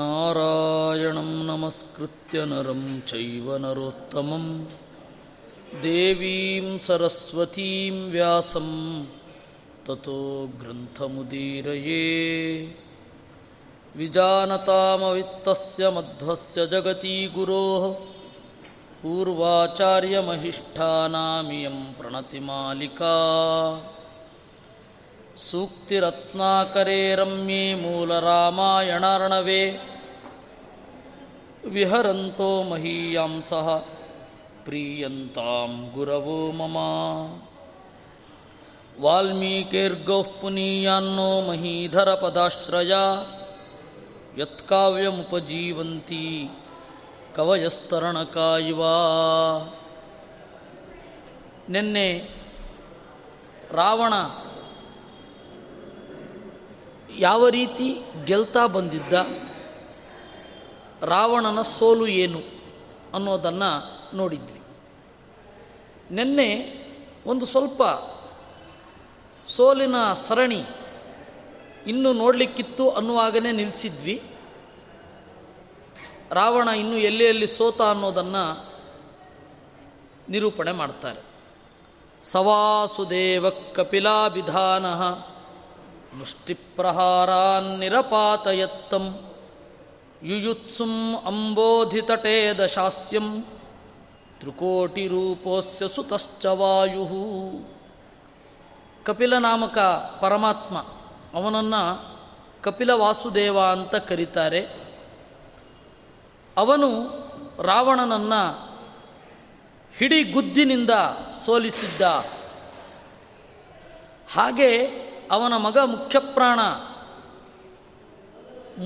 ನಾರಾಯಣಂ ನಮಸ್ಕೃತ್ಯ ನರಂ ಚೈವ ನರೋತ್ತಮಂ ದೇವೀಂ ಸರಸ್ವತೀಂ ವ್ಯಾಸಂ ತತೋ ಗ್ರಂಥಮುದೀರಯೇ. ವಿಜಾನತಾಮವಿತ್ತಸ್ಯ ಮಧ್ವಸ್ಯ ಜಗತಿ ಗುರೋಃ ಪೂರ್ವಾಚಾರ್ಯಮಹಿಷ್ಠಾನಾಮಿಯಂ ಪ್ರಣತಿ ಮಾಲಿಕಾ. ಸೂಕ್ತಿರತ್ನಾಕರೇ ರಮ್ಯೇ ಮೂಲರಾಮಾಯಣಾರ್ಣವೇ ವಿಹರಂತೋ ಮಹೀಯಾಂಸಃ ಪ್ರೀಯಂತಾಂ ಗುರವೋ ಮಮ. ವಾಲ್ಮೀಕೇರ್ಗೌಃ ಪುನೀಯಾನ್ನೋ ಮಹೀಧರಪದಾಶ್ರಯ ಯತ್ಕಾವ್ಯಮುಪಜೀವಂತಿ ಕವಯಸ್ತರಣಕಾಯಿವ. ನಿನ್ನೆ ರಾವಣ ಯಾವ ರೀತಿ ಗೆಲ್ತಾ ಬಂದಿದ್ದ, ರಾವಣನ ಸೋಲು ಏನು ಅನ್ನೋದನ್ನು ನೋಡಿದ್ವಿ. ನಿನ್ನೆ ಒಂದು ಸ್ವಲ್ಪ ಸೋಲಿನ ಸರಣಿ ಇನ್ನೂ ನೋಡಲಿಕ್ಕಿತ್ತು ಅನ್ನುವಾಗಲೇ ನಿಲ್ಲಿಸಿದ್ವಿ. ರಾವಣ ಇನ್ನೂ ಎಲ್ಲಿ ಸೋತ ಅನ್ನೋದನ್ನು ನಿರೂಪಣೆ ಮಾಡ್ತಾರೆ. ಸವಾಸುದೇವ ಕಪಿಲಾಭಿಧಾನ ಮುಷ್ಟಿಪ್ರಹಾರಾನ್ ನಿರಪಾತಯತ್ತಂ ಯುಯುತ್ಸುಂ ಅಂಬೋಧಿತಟೇ ದಶಾಸ್ಯಂ ತ್ರಿಕೋಟಿ ರೂಪೋಸ್ಯ ಸುತಶ್ಚ ವಾಯುಃ. ಕಪಿಲನಾಮಕ ಪರಮಾತ್ಮ, ಅವನನ್ನು ಕಪಿಲ ವಾಸುದೇವ ಅಂತ ಕರೀತಾರೆ. ಅವನು ರಾವಣನನ್ನು ಹಿಡಿ ಗುದ್ದಿನಿಂದ ಸೋಲಿಸಿದ್ದ. ಹಾಗೆ ಅವನ ಮಗ ಮುಖ್ಯಪ್ರಾಣ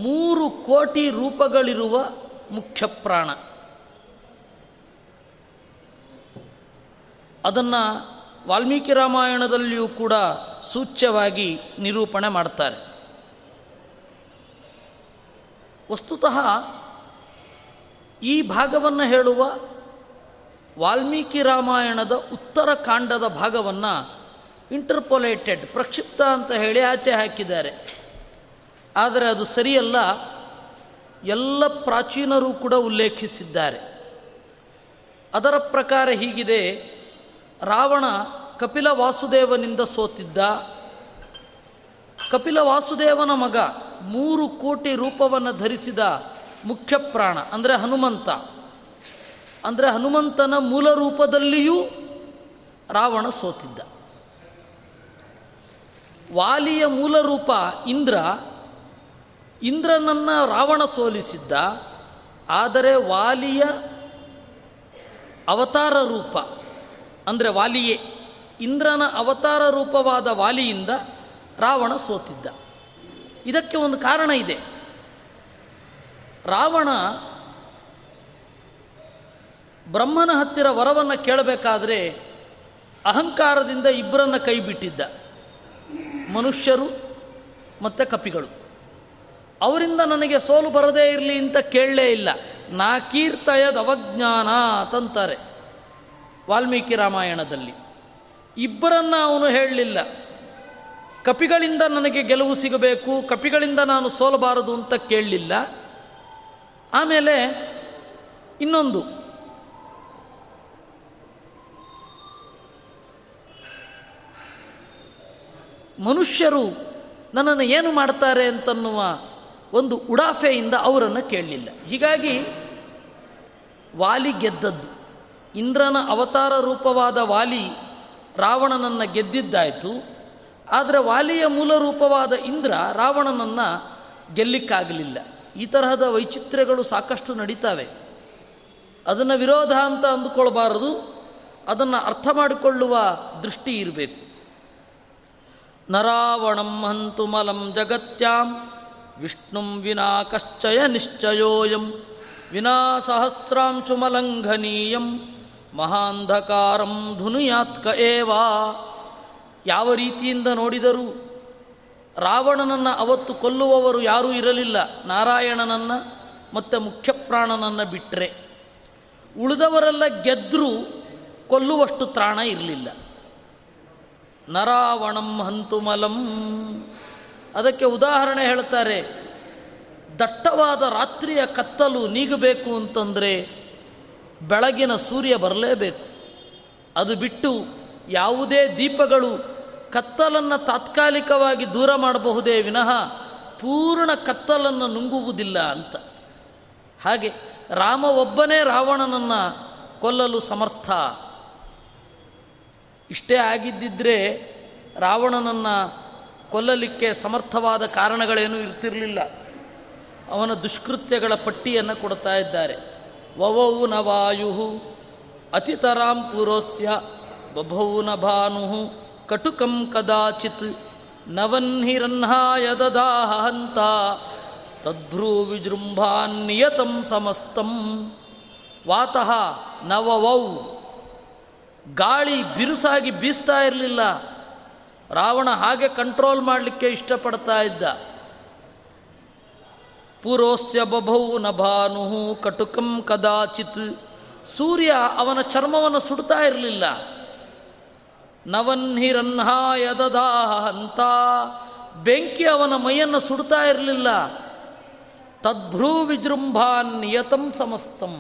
3 ಕೋಟಿ ರೂಪಗಳಿರುವ ಮುಖ್ಯಪ್ರಾಣ, ಅದನ್ನು ವಾಲ್ಮೀಕಿ ರಾಮಾಯಣದಲ್ಲಿಯೂ ಕೂಡ ಸೂಚ್ಯವಾಗಿ ನಿರೂಪಣೆ ಮಾಡ್ತಾರೆ. ವಸ್ತುತಃ ಈ ಭಾಗವನ್ನು ಹೇಳುವ ವಾಲ್ಮೀಕಿ ರಾಮಾಯಣದ ಉತ್ತರ ಕಾಂಡದ ಭಾಗವನ್ನು ಇಂಟರ್ಪೊಲೇಟೆಡ್, ಪ್ರಕ್ಷಿಪ್ತ ಅಂತ ಹೇಳಿ ಆಚೆ ಹಾಕಿದ್ದಾರೆ. ಆದರೆ ಅದು ಸರಿಯಲ್ಲ. ಎಲ್ಲ ಪ್ರಾಚೀನರು ಕೂಡ ಉಲ್ಲೇಖಿಸಿದ್ದಾರೆ. ಅದರ ಪ್ರಕಾರ ಹೀಗಿದೆ: ರಾವಣ ಕಪಿಲ ವಾಸುದೇವನಿಂದ ಸೋತಿದ್ದ. ಕಪಿಲ ವಾಸುದೇವನ ಮಗ 3 ಕೋಟಿ ರೂಪವನ್ನು ಧರಿಸಿದ ಮುಖ್ಯ ಪ್ರಾಣ ಅಂದರೆ ಹನುಮಂತ, ಅಂದರೆ ಹನುಮಂತನ ಮೂಲ ರೂಪದಲ್ಲಿಯೂ ರಾವಣ ಸೋತಿದ್ದ. ವಾಲಿಯ ಮೂಲ ರೂಪ ಇಂದ್ರ, ಇಂದ್ರನನ್ನು ರಾವಣ ಸೋಲಿಸಿದ್ದ. ಆದರೆ ವಾಲಿಯ ಅವತಾರ ರೂಪ ಅಂದರೆ ವಾಲಿಯೇ, ಇಂದ್ರನ ಅವತಾರ ರೂಪವಾದ ವಾಲಿಯಿಂದ ರಾವಣ ಸೋತಿದ್ದ. ಇದಕ್ಕೆ ಒಂದು ಕಾರಣ ಇದೆ. ರಾವಣ ಬ್ರಹ್ಮನ ಹತ್ತಿರ ವರವನ್ನು ಕೇಳಬೇಕಾದ್ರೆ ಅಹಂಕಾರದಿಂದ ಇಬ್ಬರನ್ನು ಕೈ ಬಿಟ್ಟಿದ್ದ, ಮನುಷ್ಯರು ಮತ್ತು ಕಪಿಗಳು. ಅವರಿಂದ ನನಗೆ ಸೋಲು ಬರದೇ ಇರಲಿ ಅಂತ ಕೇಳಲೇ ಇಲ್ಲ. ನಾ ಕೀರ್ತಯದ ಅವಜ್ಞಾನ ತಂತಾರೆ ವಾಲ್ಮೀಕಿ ರಾಮಾಯಣದಲ್ಲಿ. ಇಬ್ಬರನ್ನು ಅವನು ಹೇಳಲಿಲ್ಲ. ಕಪಿಗಳಿಂದ ನನಗೆ ಗೆಲುವು ಸಿಗಬೇಕು, ಕಪಿಗಳಿಂದ ನಾನು ಸೋಲಬಾರದು ಅಂತ ಕೇಳಲಿಲ್ಲ. ಆಮೇಲೆ ಇನ್ನೊಂದು, ಮನುಷ್ಯರು ನನ್ನನ್ನು ಏನು ಮಾಡ್ತಾರೆ ಅಂತನ್ನುವ ಒಂದು ಉಡಾಫೆಯಿಂದ ಅವರನ್ನು ಕೇಳಲಿಲ್ಲ. ಹೀಗಾಗಿ ವಾಲಿ ಗೆದ್ದದ್ದು, ಇಂದ್ರನ ಅವತಾರ ರೂಪವಾದ ವಾಲಿ ರಾವಣನನ್ನು ಗೆದ್ದಿದ್ದಾಯಿತು. ಆದರೆ ವಾಲಿಯ ಮೂಲ ರೂಪವಾದ ಇಂದ್ರ ರಾವಣನನ್ನು ಗೆಲ್ಲಿಕ್ಕಾಗಲಿಲ್ಲ. ಈ ತರಹದ ವೈಚಿತ್ರ್ಯಗಳು ಸಾಕಷ್ಟು ನಡೀತಾವೆ. ಅದನ್ನು ವಿರೋಧ ಅಂತ ಅಂದುಕೊಳ್ಬಾರದು, ಅದನ್ನು ಅರ್ಥ ಮಾಡಿಕೊಳ್ಳುವ ದೃಷ್ಟಿ ಇರಬೇಕು. ನರಾವಣಂ ಹಂತು ಮಲಂ ಜಗತ್ಯಾಂ ವಿಷ್ಣುಂ ವಿನಾ ಕಶ್ಚಯ ನಿಶ್ಚಯೋಯಂ ವಿನಾ ಸಹಸ್ರಾಂಶುಮಲಂಘನೀಯಂ ಮಹಾಂಧಕಾರಂ ಧುನುಯಾತ್ಕ ಏವಾ. ಯಾವ ರೀತಿಯಿಂದ ನೋಡಿದರೂ ರಾವಣನನ್ನು ಅವತ್ತು ಕೊಲ್ಲುವವರು ಯಾರೂ ಇರಲಿಲ್ಲ, ನಾರಾಯಣನನ್ನು ಮತ್ತು ಮುಖ್ಯಪ್ರಾಣನನ್ನು ಬಿಟ್ಟರೆ. ಉಳಿದವರೆಲ್ಲ ಗೆದ್ದರೂ ಕೊಲ್ಲುವಷ್ಟು ತ್ರಾಣ ಇರಲಿಲ್ಲ. ನರಾವಣಂ ಹಂತುಮಲಂ, ಅದಕ್ಕೆ ಉದಾಹರಣೆ ಹೇಳ್ತಾರೆ. ದಟ್ಟವಾದ ರಾತ್ರಿಯ ಕತ್ತಲು ನೀಗಬೇಕು ಅಂತಂದರೆ ಬೆಳಗಿನ ಸೂರ್ಯ ಬರಲೇಬೇಕು. ಅದು ಬಿಟ್ಟು ಯಾವುದೇ ದೀಪಗಳು ಕತ್ತಲನ್ನು ತಾತ್ಕಾಲಿಕವಾಗಿ ದೂರ ಮಾಡಬಹುದೇ ವಿನಃ ಪೂರ್ಣ ಕತ್ತಲನ್ನು ನುಂಗುವುದಿಲ್ಲ ಅಂತ. ಹಾಗೆ ರಾಮ ಒಬ್ಬನೇ ರಾವಣನನ್ನು ಕೊಲ್ಲಲು ಸಮರ್ಥ. ಇಷ್ಟೇ ಆಗಿದ್ದಿದ್ದರೆ ರಾವಣನನ್ನು ಕೊಲ್ಲಲಿಕ್ಕೆ ಸಮರ್ಥವಾದ ಕಾರಣಗಳೇನೂ ಇರ್ತಿರಲಿಲ್ಲ. ಅವನ ದುಷ್ಕೃತ್ಯಗಳ ಪಟ್ಟಿಯನ್ನು ಕೊಡ್ತಾ ಇದ್ದಾರೆ. ವವೌ ನ ವಾಯು ಅತಿತರಾಂ ಪುರೋಸ್ಯ ಬಭೌ ನ ಭಾನು ಕಟುಕಂ ಕದಾಚಿತ್ ನವನ್ಹಿರನ್ಹಾಯ ದದಾಹ ಹಂತ ತದ್ಭ್ರೂ ವಿಜೃಂಭಾನ್ ನಿಯತಂ ಸಮಸ್ತಂ ವಾತಃ ನವವೌ. ಗಾಳಿ ಬಿರುಸಾಗಿ ಬೀಸ್ತಾ ಇರಲಿಲ್ಲ, ರಾವಣ ಹಾಗೆ ಕಂಟ್ರೋಲ್ ಮಾಡಲಿಕ್ಕೆ ಇಷ್ಟಪಡ್ತಾ ಇದ್ದ. ಪುರೋಸ್ಯ ಬಭೌ ನ ಭಾನು ಕಟುಕಂ ಕದಾಚಿತ್, ಸೂರ್ಯ ಅವನ ಚರ್ಮವನ್ನು ಸುಡ್ತಾ ಇರಲಿಲ್ಲ. ನವನ್ಹಿರನ್ಹಾಯ ದದಾಹ ಹಂತ, ಬೆಂಕಿ ಅವನ ಮೈಯನ್ನು ಸುಡ್ತಾ ಇರಲಿಲ್ಲ. ತದ್ಭ್ರೂ ವಿಜೃಂಭಾನ್ ನಿಯತಂ ಸಮಸ್ತಂ,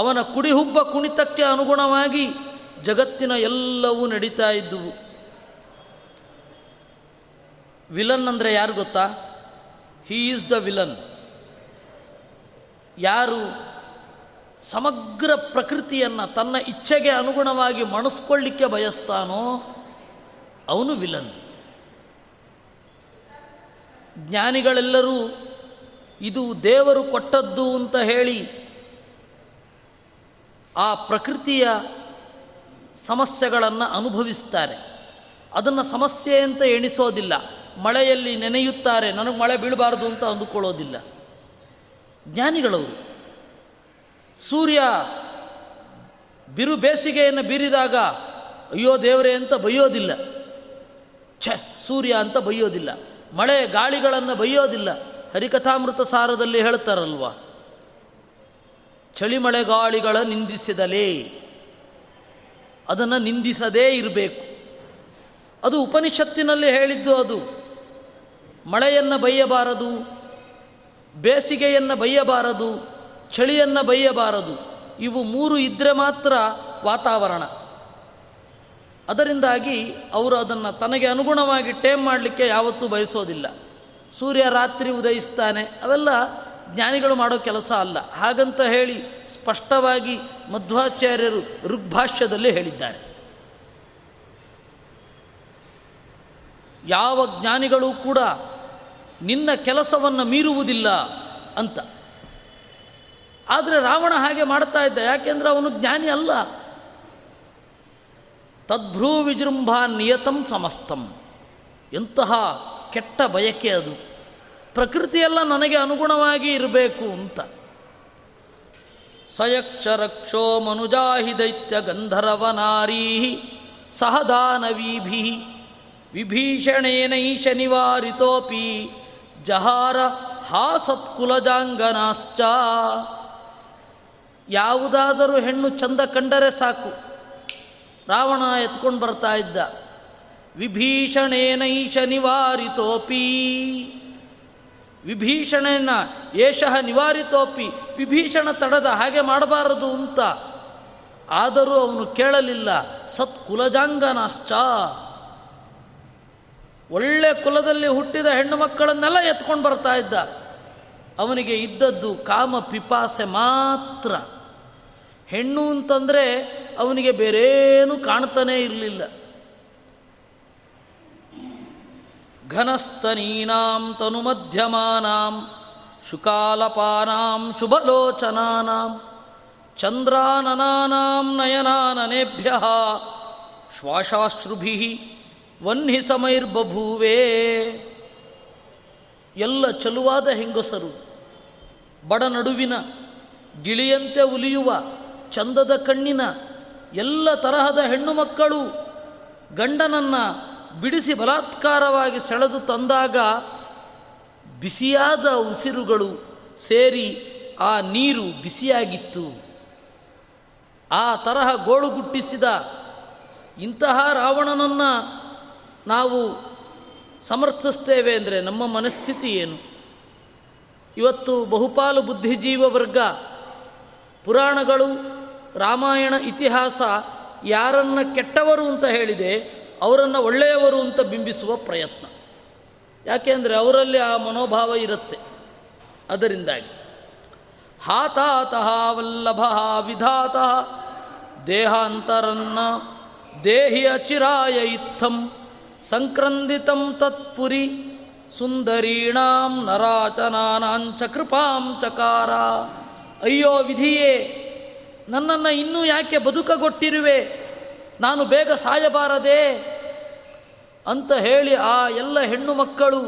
ಅವನ ಕುಡಿಹುಬ್ಬ ಕುಣಿತಕ್ಕೆ ಅನುಗುಣವಾಗಿ ಜಗತ್ತಿನ ಎಲ್ಲವೂ ನಡೀತಾ ಇದ್ದುವು. ವಿಲನ್ ಅಂದರೆ ಯಾರು ಗೊತ್ತಾ? He is the villain. ಯಾರು ಸಮಗ್ರ ಪ್ರಕೃತಿಯನ್ನು ತನ್ನ ಇಚ್ಛೆಗೆ ಅನುಗುಣವಾಗಿ ಮಣಿಸ್ಕೊಳ್ಳಿಕ್ಕೆ ಬಯಸ್ತಾನೋ ಅವನು ವಿಲನ್. ಜ್ಞಾನಿಗಳೆಲ್ಲರೂ ಇದು ದೇವರು ಕೊಟ್ಟದ್ದು ಅಂತ ಹೇಳಿ ಆ ಪ್ರಕೃತಿಯ ಸಮಸ್ಯೆಗಳನ್ನು ಅನುಭವಿಸ್ತಾರೆ. ಅದನ್ನು ಸಮಸ್ಯೆ ಅಂತ ಎಣಿಸೋದಿಲ್ಲ. ಮಳೆಯಲ್ಲಿ ನೆನೆಯುತ್ತಾರೆ, ನನಗೆ ಮಳೆ ಬೀಳಬಾರ್ದು ಅಂತ ಅಂದುಕೊಳ್ಳೋದಿಲ್ಲ ಜ್ಞಾನಿಗಳವರು. ಸೂರ್ಯ ಬಿರು ಬೇಸಿಗೆಯನ್ನು ಬೀರಿದಾಗ ಅಯ್ಯೋ ದೇವರೇ ಅಂತ ಬೈಯೋದಿಲ್ಲ, ಛೆ ಸೂರ್ಯ ಅಂತ ಬೈಯೋದಿಲ್ಲ, ಮಳೆ ಗಾಳಿಗಳನ್ನು ಬೈಯೋದಿಲ್ಲ. ಹರಿಕಥಾಮೃತ ಸಾರದಲ್ಲಿ ಹೇಳ್ತಾರಲ್ವ, ಚಳಿ ಮಳೆಗಾಳಿಗಳ ನಿಂದಿಸಿದಲೇ, ಅದನ್ನು ನಿಂದಿಸದೇ ಇರಬೇಕು. ಅದು ಉಪನಿಷತ್ತಿನಲ್ಲಿ ಹೇಳಿದ್ದು. ಅದು ಮಳೆಯನ್ನು ಬೈಯಬಾರದು, ಬೇಸಿಗೆಯನ್ನು ಬೈಯಬಾರದು, ಚಳಿಯನ್ನು ಬೈಯಬಾರದು. ಇವು ಮೂರು ಇದ್ದರೆ ಮಾತ್ರ ವಾತಾವರಣ. ಅದರಿಂದಾಗಿ ಅವರು ಅದನ್ನು ತನಗೆ ಅನುಗುಣವಾಗಿ ಟೇಮ್ ಮಾಡಲಿಕ್ಕೆ ಯಾವತ್ತೂ ಬಯಸೋದಿಲ್ಲ. ಸೂರ್ಯ ರಾತ್ರಿ ಉದಯಿಸ್ತಾನೆ, ಅವೆಲ್ಲ ಜ್ಞಾನಿಗಳು ಮಾಡೋ ಕೆಲಸ ಅಲ್ಲ. ಹಾಗಂತ ಹೇಳಿ ಸ್ಪಷ್ಟವಾಗಿ ಮಧ್ವಾಚಾರ್ಯರು ಋಗ್ಭಾಷ್ಯದಲ್ಲಿ ಹೇಳಿದ್ದಾರೆ. ಯಾವ ಜ್ಞಾನಿಗಳೂ ಕೂಡ ನಿನ್ನ ಕೆಲಸವನ್ನು ಮೀರುವುದಿಲ್ಲ ಅಂತ. ಆದರೆ ರಾವಣ ಹಾಗೆ ಮಾಡ್ತಾ ಇದ್ದ, ಯಾಕೆಂದರೆ ಅವನು ಜ್ಞಾನಿ ಅಲ್ಲ. ತದ್ಭ್ರೂ ವಿಜೃಂಭಾ ನಿಯತಂ ಸಮಸ್ತಂ, ಎಂತಹ ಕೆಟ್ಟ ಬಯಕೆ ಅದು. ಪ್ರಕೃತಿಯೆಲ್ಲ ನನಗೆ ಅನುಗುಣವಾಗಿ ಇರಬೇಕು ಅಂತ. ಸಯಕ್ಷ ರಕ್ಷೋ ಮನುಜಾಹಿ ದೈತ್ಯ ಗಂಧರ್ವ ನಾರೀ ಸಹದಾನವೀಭಿ ವಿಭೀಷಣೇನೈಷ ನಿವಾರಿತೋಪಿ ಜಹಾರ ಹಾ ಸತ್ಕುಲಜಾಂಗನಾಶ್ಚ. ಯಾವುದಾದರೂ ಹೆಣ್ಣು ಚಂದ ಕಂಡರೆ ಸಾಕು ರಾವಣ ಎತ್ಕೊಂಡು ಬರ್ತಾ ಇದ್ದ. ವಿಭೀಷಣೇನೈಷ ನಿವಾರಿತೋಪಿ, ವಿಭೀಷಣನ ಏಷಃ ನಿವಾರಿತೋಪಿ, ವಿಭೀಷಣ ತಡೆದ, ಹಾಗೆ ಮಾಡಬಾರದು ಅಂತ. ಆದರೂ ಅವನು ಕೇಳಲಿಲ್ಲ. ಸತ್ಕುಲಜಾಂಗನಾಶ್ಚ, ಒಳ್ಳೆ ಕುಲದಲ್ಲಿ ಹುಟ್ಟಿದ ಹೆಣ್ಣು ಮಕ್ಕಳನ್ನೆಲ್ಲ ಎತ್ಕೊಂಡು ಬರ್ತಾ ಇದ್ದ. ಅವನಿಗೆ ಇದ್ದದ್ದು ಕಾಮ ಪಿಪಾಸೆ ಮಾತ್ರ. ಹೆಣ್ಣು ಅಂತಂದರೆ ಅವನಿಗೆ ಬೇರೇನೂ ಕಾಣ್ತಾನೇ ಇರಲಿಲ್ಲ. ಘನಸ್ತನೀನಾಂ ತನುಮಧ್ಯಮಾನಾಂ ಶುಕಾಲಪಾನಾಂ ಶುಭಲೋಚನಾನಾಂ ಚಂದ್ರಾನನಾನಾಂ ನಯನಾನನೇಭ್ಯಃ ಶ್ವಾಸಾಶ್ರುಭಿಃ ವನ್ಹಿ ಸಮೈರ್ಬಭೂವೇ. ಎಲ್ಲ ಚಲುವಾದ ಹೆಂಗಸರು, ಬಡ ನಡುವಿನ, ಗಿಳಿಯಂತೆ ಉಲಿಯುವ, ಚಂದದ ಕಣ್ಣಿನ, ಎಲ್ಲ ತರಹದ ಹೆಣ್ಣು ಮಕ್ಕಳು ಗಂಡನನ್ನು ಬಿಡಿಸಿ ಬಲಾತ್ಕಾರವಾಗಿ ಸೆಳೆದು ತಂದಾಗ ಬಿಸಿಯಾದ ಉಸಿರುಗಳು ಸೇರಿ ಆ ನೀರು ಬಿಸಿಯಾಗಿತ್ತು. ಆ ತರಹ ಗೋಳುಗುಟ್ಟಿಸಿದ ಇಂತಹ ರಾವಣನನ್ನು ನಾವು ಸಮರ್ಥಿಸ್ತೇವೆ ಅಂದರೆ ನಮ್ಮ ಮನಸ್ಥಿತಿ ಏನು? ಇವತ್ತು ಬಹುಪಾಲು ಬುದ್ಧಿಜೀವ ವರ್ಗ ಪುರಾಣಗಳು, ರಾಮಾಯಣ ಇತಿಹಾಸ ಯಾರನ್ನು ಕೆಟ್ಟವರು ಅಂತ ಹೇಳಿದೆ ಅವರನ್ನು ಒಳ್ಳೆಯವರು ಅಂತ ಬಿಂಬಿಸುವ ಪ್ರಯತ್ನ. ಯಾಕೆಂದರೆ ಅವರಲ್ಲಿ ಆ ಮನೋಭಾವ ಇರುತ್ತೆ. ಅದರಿಂದಾಗಿ ಹಾತಾತಃ ವಲ್ಲಭ ವಿಧಾತಃ ದೇಹಾಂತರನ್ನ ದೇಹಿಯ ಚಿರಾಯ ಇತ್ತಂ ಸಂಕ್ರಂದಿತಂ ತತ್ಪುರಿ ಸುಂದರೀಣಾಂ ನರಾಚನಾನಾಂಚ ಕೃಪಾಂ ಚಕಾರ. ಅಯ್ಯೋ ವಿಧಿಯೇ, ನನ್ನನ್ನು ಇನ್ನೂ ಯಾಕೆ ಬದುಕಗೊಟ್ಟಿರುವೆ, ನಾನು ಬೇಗ ಸಾಯಬಾರದೆ ಅಂತ ಹೇಳಿ ಆ ಎಲ್ಲ ಹೆಣ್ಣು ಮಕ್ಕಳು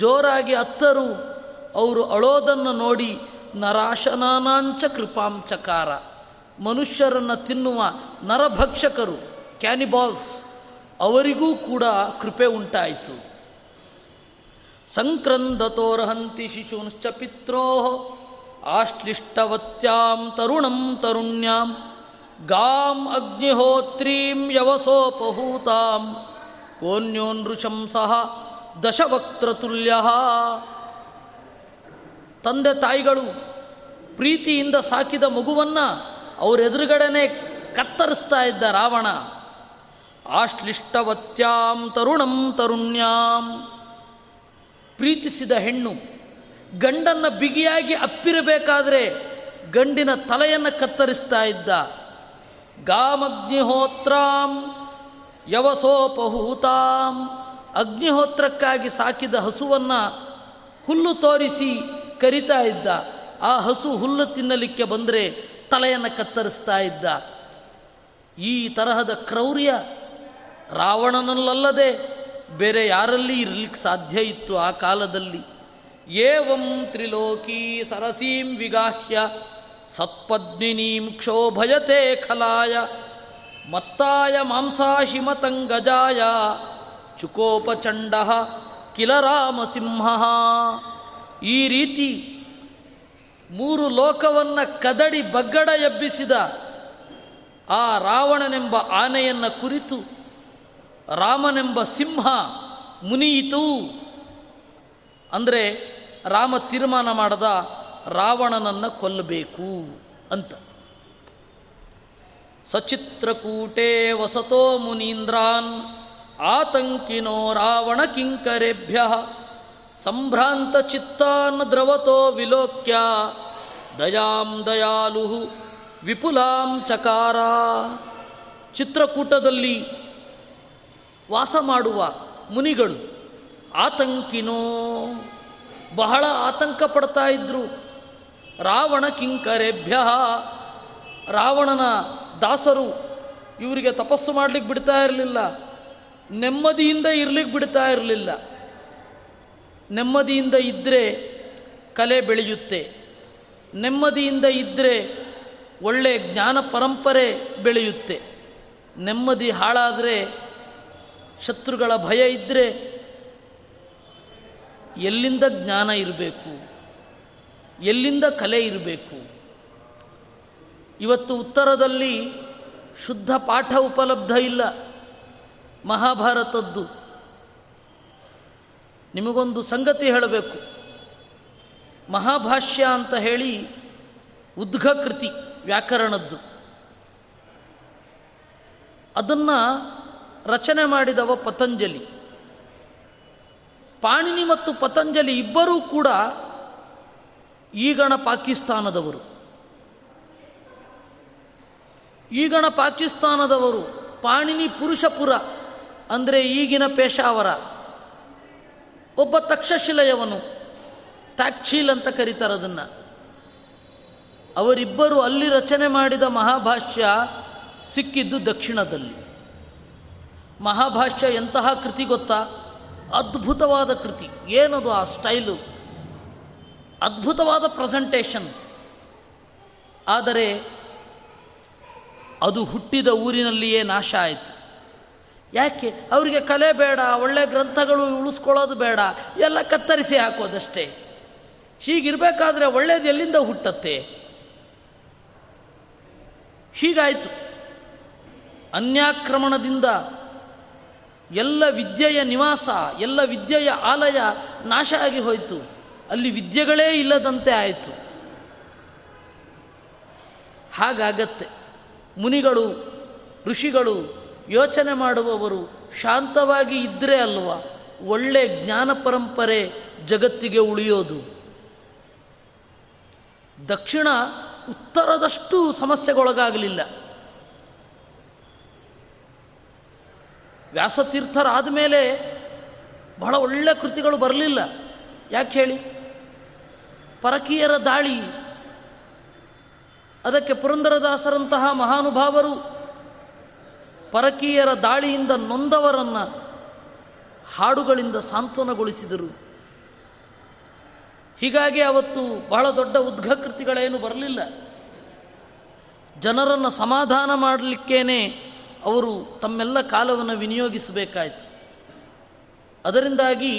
ಜೋರಾಗಿ ಅತ್ತರು. ಅವರು ಅಳೋದನ್ನು ನೋಡಿ ನರಾಶನಾನಾಂಚ ಕೃಪಾಂ ಚಕಾರ, ಮನುಷ್ಯರನ್ನು ತಿನ್ನುವ ನರಭಕ್ಷಕರು ಕ್ಯಾನಿಬಾಲ್ಸ್ ಅವರಿಗೂ ಕೂಡ ಕೃಪೆ ಉಂಟಾಯಿತು. ಸಂಕ್ರಂದತೋರ್ಹಂತಿ ಶಿಶೂಂಶ್ಚ ಪಿತ್ರೋ ಆಶ್ಲಿಷ್ಟವತ್ಯಾಂ ತರುಣಂ ತರುಣ್ಯಾಂ ಗಾಂ ಅಗ್ನಿಹೋತ್ರೀಂ ಯವಸೋಪಹೂತಾಂ ಕೋನ್ಯೋನೃಶಂ ಸಹ ದಶವಕ್ತ್ರತುಲ್ಯ. ತಂದೆ ತಾಯಿಗಳು ಪ್ರೀತಿಯಿಂದ ಸಾಕಿದ ಮಗುವನ್ನು ಅವರೆದುರುಗಡೆನೇ ಕತ್ತರಿಸ್ತಾ ಇದ್ದ ರಾವಣ. ಆಶ್ಲಿಷ್ಟವತ್ಯಾಂ ತರುಣಂ ತರುಣ್ಯಾಂ, ಪ್ರೀತಿಸಿದ ಹೆಣ್ಣು ಗಂಡನ್ನು ಬಿಗಿಯಾಗಿ ಅಪ್ಪಿರಬೇಕಾದರೆ ಗಂಡಿನ ತಲೆಯನ್ನು ಕತ್ತರಿಸ್ತಾ ಇದ್ದ. ಗಾಮಗ್ನಿಹೋತ್ರಾಂ ಯವಸೋಪಹೂತಾಂ, ಅಗ್ನಿಹೋತ್ರಕ್ಕಾಗಿ ಸಾಕಿದ ಹಸುವನ್ನು ಹುಲ್ಲು ತೋರಿಸಿ ಕರಿತಾ ಇದ್ದ. ಆ ಹಸು ಹುಲ್ಲು ತಿನ್ನಲಿಕ್ಕೆ ಬಂದರೆ ತಲೆಯನ್ನು ಕತ್ತರಿಸ್ತಾ ಇದ್ದ. ಈ ತರಹದ ಕ್ರೌರ್ಯ ರಾವಣನಲ್ಲದೆ ಬೇರೆ ಯಾರಲ್ಲಿ ಇರಲಿಕ್ಕೆ ಸಾಧ್ಯ ಇತ್ತು ಆ ಕಾಲದಲ್ಲಿ? ಏವಂ ತ್ರಿಲೋಕೀ ಸರಸೀಂ ವಿಗಾಹ್ಯ ಸತ್ಪದ್ಮಿನೀಂ ಕ್ಷೋಭಯತೆ ಖಲಾಯ ಮತ್ತಾಯ ಮಾಂಸಾಶಿಮತಂಗಜಾಯ ಚುಕೋಪಚಂಡ ಕಿಲ ರಾಮಸಿಂಹ. ಈ ರೀತಿ ಮೂರು ಲೋಕವನ್ನು ಕದಡಿ ಬಗ್ಗಡ ಎಬ್ಬಿಸಿದ ಆ ರಾವಣನೆಂಬ ಆನೆಯನ್ನು ಕುರಿತು ರಾಮನೆಂಬ ಸಿಂಹ ಮುನಿಯಿತು. ಅಂದರೆ ರಾಮ ತೀರ್ಮಾನ ಮಾಡದ ರಾವಣನನ್ನು ಕೊಲ್ಲಬೇಕು ಅಂತ. ಸಚಿತ್ರಕೂಟೇ ವಸತೋ ಮುನೀಂದ್ರಾನ್ ಆತಂಕಿನೋ ರಾವಣ ಕಿಂಕರೇಭ್ಯ ಸಂಭ್ರಾಂತ ಚಿತ್ತಾನ್ ದ್ರವತೋ ವಿಲೋಕ್ಯ ದಯಾಂ ದಯಾಲು ವಿಪುಲಾಂ ಚಕಾರ. ಚಿತ್ರಕೂಟದಲ್ಲಿ ವಾಸ ಮಾಡುವ ಮುನಿಗಳು ಆತಂಕಿನೋ, ಬಹಳ ಆತಂಕ ಪಡ್ತಾ ಇದ್ದರು. ರಾವಣ ಕಿಂಕರೇಭ್ಯ, ರಾವಣನ ದಾಸರು ಇವರಿಗೆ ತಪಸ್ಸು ಮಾಡಲಿಕ್ಕೆ ಬಿಡ್ತಾ ಇರಲಿಲ್ಲ, ನೆಮ್ಮದಿಯಿಂದ ಇರ್ಲಿಕ್ಕೆ ಬಿಡ್ತಾ ಇರಲಿಲ್ಲ. ನೆಮ್ಮದಿಯಿಂದ ಇದ್ದರೆ ಕಲೆ ಬೆಳೆಯುತ್ತೆ, ನೆಮ್ಮದಿಯಿಂದ ಇದ್ದರೆ ಒಳ್ಳೆಯ ಜ್ಞಾನ ಪರಂಪರೆ ಬೆಳೆಯುತ್ತೆ. ನೆಮ್ಮದಿ ಹಾಳಾದರೆ, ಶತ್ರುಗಳ ಭಯ ಇದ್ದರೆ ಎಲ್ಲಿಂದ ಜ್ಞಾನ ಇರಬೇಕು, ಎಲ್ಲಿಂದ ಕಲೆ ಇರಬೇಕು? ಇವತ್ತು ಉತ್ತರದಲ್ಲಿ ಶುದ್ಧ ಪಾಠ ಉಪಲಬ್ಧ ಇಲ್ಲ ಮಹಾಭಾರತದ್ದು. ನಿಮಗೊಂದು ಸಂಗತಿ ಹೇಳಬೇಕು. ಮಹಾಭಾಷ್ಯ ಅಂತ ಹೇಳಿ ಉದ್ಘಕೃತಿ ವ್ಯಾಕರಣದ್ದು, ಅದನ್ನು ರಚನೆ ಮಾಡಿದವ ಪತಂಜಲಿ. ಪಾಣಿನಿ ಮತ್ತು ಪತಂಜಲಿ ಇಬ್ಬರೂ ಕೂಡ ಈಗಣ ಪಾಕಿಸ್ತಾನದವರು. ಈಗಣ ಪಾಕಿಸ್ತಾನದವರು. ಪಾಣಿನಿ ಪುರುಷಪುರ ಅಂದರೆ ಈಗಿನ ಪೇಶಾವರ. ಒಬ್ಬ ತಕ್ಷಶಿಲೆಯವನು, ತಾಕ್ಛೀಲ್ ಅಂತ ಕರೀತಾರೆ ಅದನ್ನು. ಅವರಿಬ್ಬರು ಅಲ್ಲಿ ರಚನೆ ಮಾಡಿದ ಮಹಾಭಾಷ್ಯ ಸಿಕ್ಕಿದ್ದು ದಕ್ಷಿಣದಲ್ಲಿ. ಮಹಾಭಾಷ್ಯ ಎಂತಹ ಕೃತಿ ಗೊತ್ತಾ? ಅದ್ಭುತವಾದ ಕೃತಿ. ಏನದು ಆ ಸ್ಟೈಲು, ಅದ್ಭುತವಾದ ಪ್ರೆಸೆಂಟೇಷನ್. ಆದರೆ ಅದು ಹುಟ್ಟಿದ ಊರಿನಲ್ಲಿಯೇ ನಾಶ ಆಯಿತು. ಯಾಕೆ? ಅವರಿಗೆ ಕಲೆ ಬೇಡ, ಒಳ್ಳೆಯ ಗ್ರಂಥಗಳು ಉಳಿಸ್ಕೊಳ್ಳೋದು ಬೇಡ, ಎಲ್ಲ ಕತ್ತರಿಸಿ ಹಾಕೋದಷ್ಟೇ. ಹೀಗಿರಬೇಕಾದ್ರೆ ಒಳ್ಳೆಯದು ಎಲ್ಲಿಂದ ಹುಟ್ಟತ್ತೆ? ಹೀಗಾಯಿತು. ಅನ್ಯಾಕ್ರಮಣದಿಂದ ಎಲ್ಲ ವಿದ್ಯೆಯ ನಿವಾಸ, ಎಲ್ಲ ವಿದ್ಯೆಯ ಆಲಯ ನಾಶ ಆಗಿ ಹೋಯಿತು. ಅಲ್ಲಿ ವಿದ್ಯೆಗಳೇ ಇಲ್ಲದಂತೆ ಆಯಿತು. ಹಾಗಾಗತ್ತೆ. ಮುನಿಗಳು, ಋಷಿಗಳು, ಯೋಚನೆ ಮಾಡುವವರು ಶಾಂತವಾಗಿ ಇದ್ದರೆ ಅಲ್ವ ಒಳ್ಳೆ ಜ್ಞಾನ ಪರಂಪರೆ ಜಗತ್ತಿಗೆ ಉಳಿಯೋದು. ದಕ್ಷಿಣ ಉತ್ತರದಷ್ಟು ಸಮಸ್ಯೆಗೊಳಗಾಗಲಿಲ್ಲ. ವ್ಯಾಸತೀರ್ಥರಾದ ಮೇಲೆ ಬಹಳ ಒಳ್ಳೆ ಕೃತಿಗಳು ಬರಲಿಲ್ಲ. ಯಾಕೆ ಹೇಳಿ? ಪರಕೀಯರ ದಾಳಿ, ಅದಕ್ಕೆ ಪುರಂದರದಾಸರಂತಹ ಮಹಾನುಭಾವರು ಪರಕೀಯರ ದಾಳಿಯಿಂದ ನೊಂದವರನ್ನು ಹಾಡುಗಳಿಂದ ಸಾಂತ್ವನಗೊಳಿಸಿದರು. ಹೀಗಾಗಿ ಅವತ್ತು ಬಹಳ ದೊಡ್ಡ ಉದ್ಘ ಕೃತಿಗಳೇನು ಬರಲಿಲ್ಲ. ಜನರನ್ನು ಸಮಾಧಾನ ಮಾಡಲಿಕ್ಕೇನೆ ಅವರು ತಮ್ಮೆಲ್ಲ ಕಾಲವನ್ನು ವಿನಿಯೋಗಿಸಬೇಕಾಯಿತು. ಅದರಿಂದಾಗಿ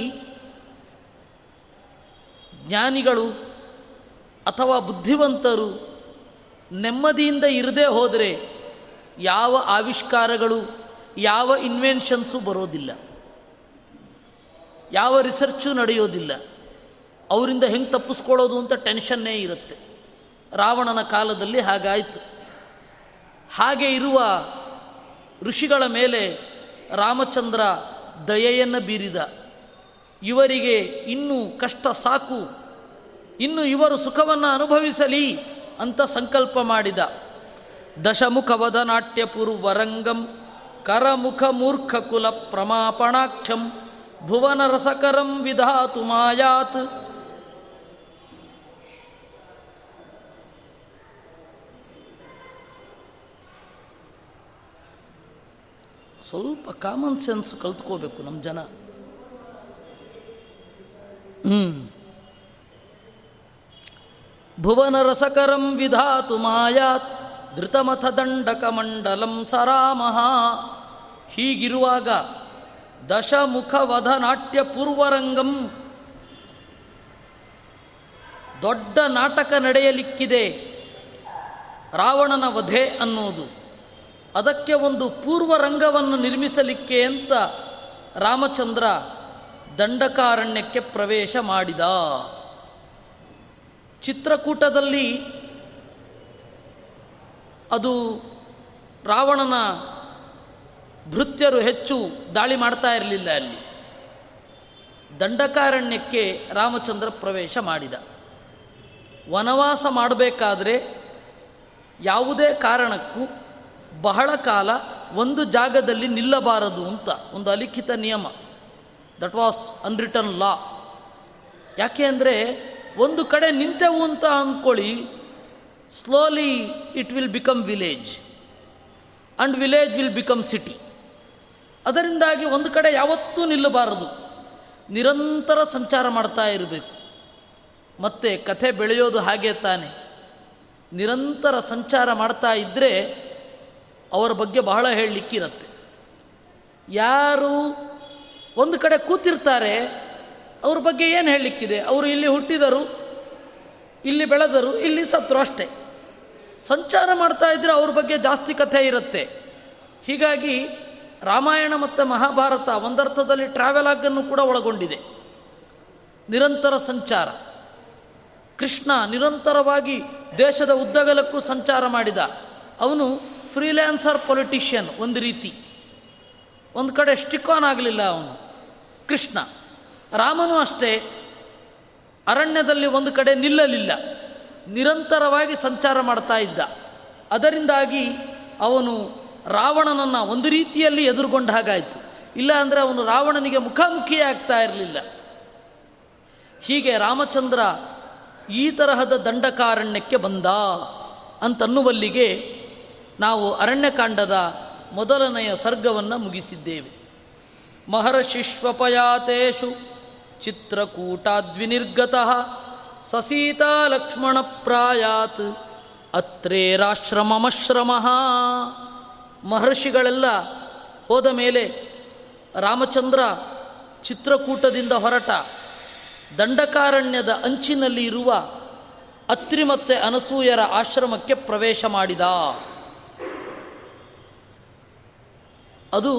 ಜ್ಞಾನಿಗಳು ಅಥವಾ ಬುದ್ಧಿವಂತರು ನೆಮ್ಮದಿಯಿಂದ ಇರದೇ ಹೋದರೆ ಯಾವ ಆವಿಷ್ಕಾರಗಳು, ಯಾವ ಇನ್ವೆನ್ಷನ್ಸು ಬರೋದಿಲ್ಲ, ಯಾವ ರಿಸರ್ಚು ನಡೆಯೋದಿಲ್ಲ. ಅವರಿಂದ ಹೆಂಗೆ ತಪ್ಪಿಸ್ಕೊಳ್ಳೋದು ಅಂತ ಟೆನ್ಷನ್ನೇ ಇರುತ್ತೆ. ರಾವಣನ ಕಾಲದಲ್ಲಿ ಹಾಗಾಯಿತು. ಹಾಗೆ ಇರುವ ಋಷಿಗಳ ಮೇಲೆ ರಾಮಚಂದ್ರ ದಯೆಯನ್ನು ಬೀರಿದ. ಇವರಿಗೆ ಇನ್ನೂ ಕಷ್ಟ ಸಾಕು, ಇನ್ನು ಇವರು ಸುಖವನ್ನು ಅನುಭವಿಸಲಿ ಅಂತ ಸಂಕಲ್ಪ ಮಾಡಿದ. ದಶಮುಖವದ ನಾಟ್ಯಪುರ್ವರಂಗಂ ಕರಮುಖ ಮೂರ್ಖ ಕುಲ ಪ್ರಮಾಪಣಾಕ್ಷಂ ಭುವನರಸಕರಂ ವಿಧಾತು ಮಾಯಾತ್. ಸ್ವಲ್ಪ ಕಾಮನ್ ಸೆನ್ಸ್ ಕಲ್ತ್ಕೋಬೇಕು ನಮ್ಮ ಜನ. ಭುವನರಸಕರಂ ವಿಧಾತು ಮಾಯಾತ್ ಧೃತಮಥ ದಂಡಕಮಂಡಲಂ ಸರಾಮಹ. ಹೀಗಿರುವಾಗ ದಶಮುಖವಧ ನಾಟ್ಯ ಪೂರ್ವರಂಗಂ, ದೊಡ್ಡ ನಾಟಕ ನಡೆಯಲಿಕ್ಕಿದೆ ರಾವಣನ ವಧೆ ಅನ್ನೋದು. ಅದಕ್ಕೆ ಒಂದು ಪೂರ್ವರಂಗವನ್ನು ನಿರ್ಮಿಸಲಿಕ್ಕೆ ಅಂತ ರಾಮಚಂದ್ರ ದಂಡಕಾರಣ್ಯಕ್ಕೆ ಪ್ರವೇಶ ಮಾಡಿದ. ಚಿತ್ರಕೂಟದಲ್ಲಿ ಅದು ರಾವಣನ ಭೃತ್ಯರು ಹೆಚ್ಚು ದಾಳಿ ಮಾಡ್ತಾ ಇರಲಿಲ್ಲ. ಅಲ್ಲಿ ದಂಡಕಾರಣ್ಯಕ್ಕೆ ರಾಮಚಂದ್ರ ಪ್ರವೇಶ ಮಾಡಿದ. ವನವಾಸ ಮಾಡಬೇಕಾದ್ರೆ ಯಾವುದೇ ಕಾರಣಕ್ಕೂ ಬಹಳ ಕಾಲ ಒಂದು ಜಾಗದಲ್ಲಿ ನಿಲ್ಲಬಾರದು ಅಂತ ಒಂದು ಅಲಿಖಿತ ನಿಯಮ. That was unwritten law. ಯಾಕೆ ಅಂದರೆ ಒಂದು ಕಡೆ ನಿಂತೆವು ಅಂತ ಅಂದ್ಕೊಳ್ಳಿ, slowly it will become village and village will become city. ಅದರಿಂದಾಗಿ ಒಂದು ಕಡೆ ಯಾವತ್ತೂ ನಿಲ್ಲಬಾರದು, ನಿರಂತರ ಸಂಚಾರ ಮಾಡ್ತಾ ಇರಬೇಕು. ಮತ್ತು ಕಥೆ ಬೆಳೆಯೋದು ಹಾಗೆ ತಾನೆ. ನಿರಂತರ ಸಂಚಾರ ಮಾಡ್ತಾ ಇದ್ದರೆ ಅವರ ಬಗ್ಗೆ ಬಹಳ ಹೇಳಲಿಕ್ಕಿರುತ್ತೆ. ಯಾರು ಒಂದು ಕಡೆ ಕೂತಿರ್ತಾರೆ ಅವ್ರ ಬಗ್ಗೆ ಏನು ಹೇಳಲಿಕ್ಕಿದೆ? ಅವರು ಇಲ್ಲಿ ಹುಟ್ಟಿದರು, ಇಲ್ಲಿ ಬೆಳೆದರು, ಇಲ್ಲಿ ಸತ್ರು ಅಷ್ಟೇ. ಸಂಚಾರ ಮಾಡ್ತಾ ಇದ್ದರೆ ಅವ್ರ ಬಗ್ಗೆ ಜಾಸ್ತಿ ಕಥೆ ಇರುತ್ತೆ. ಹೀಗಾಗಿ ರಾಮಾಯಣ ಮತ್ತು ಮಹಾಭಾರತ ಒಂದರ್ಥದಲ್ಲಿ ಟ್ರಾವೆಲಾಗನ್ನು ಕೂಡ ಒಳಗೊಂಡಿದೆ, ನಿರಂತರ ಸಂಚಾರ. ಕೃಷ್ಣ ನಿರಂತರವಾಗಿ ದೇಶದ ಉದ್ದಗಲಕ್ಕೂ ಸಂಚಾರ ಮಾಡಿದ. ಅವನು ಫ್ರೀಲ್ಯಾನ್ಸರ್ ಪೊಲಿಟಿಷಿಯನ್ ಒಂದು ರೀತಿ. ಒಂದು ಕಡೆ ಸ್ಟಿಕ್ಕಾನ್ ಆಗಲಿಲ್ಲ ಅವನು, ಕೃಷ್ಣ. ರಾಮನೂ ಅಷ್ಟೇ, ಅರಣ್ಯದಲ್ಲಿ ಒಂದು ಕಡೆ ನಿಲ್ಲಲಿಲ್ಲ, ನಿರಂತರವಾಗಿ ಸಂಚಾರ ಮಾಡ್ತಾ ಇದ್ದ. ಅದರಿಂದಾಗಿ ಅವನು ರಾವಣನನ್ನು ಒಂದು ರೀತಿಯಲ್ಲಿ ಎದುರುಗೊಂಡ ಹಾಗಾಯಿತು. ಇಲ್ಲ ಅಂದರೆ ಅವನು ರಾವಣನಿಗೆ ಮುಖಾಮುಖಿಯಾಗ್ತಾ ಇರಲಿಲ್ಲ. ಹೀಗೆ ರಾಮಚಂದ್ರ ಈ ತರಹದ ದಂಡಕಾರಣ್ಯಕ್ಕೆ ಬಂದ ಅಂತನ್ನುವಲ್ಲಿಗೆ ನಾವು ಅರಣ್ಯಕಾಂಡದ ಮೊದಲನೆಯ ಸರ್ಗವನ್ನು ಮುಗಿಸಿದ್ದೇವೆ. ಮಹರ್ಷಿಶ್ವಪಯಾತೇಷು ಚಿತ್ರಕೂಟಾದ್ವಿನಿರ್ಗತಃ ಸಸೀತಾ ಲಕ್ಷ್ಮಣ ಪ್ರಾಯಾತ್ ಅತ್ರೇರಾಶ್ರಮಮಶ್ರಮಃ. ಮಹರ್ಷಿಗಳೆಲ್ಲ ಹೋದ ಮೇಲೆ ರಾಮಚಂದ್ರ ಚಿತ್ರಕೂಟದಿಂದ ಹೊರಟ. ದಂಡಕಾರಣ್ಯದ ಅಂಚಿನಲ್ಲಿ ಇರುವ ಅತ್ರಿ ಮತ್ತು ಅನಸೂಯರ ಆಶ್ರಮಕ್ಕೆ ಪ್ರವೇಶ ಮಾಡಿದ. ಅದು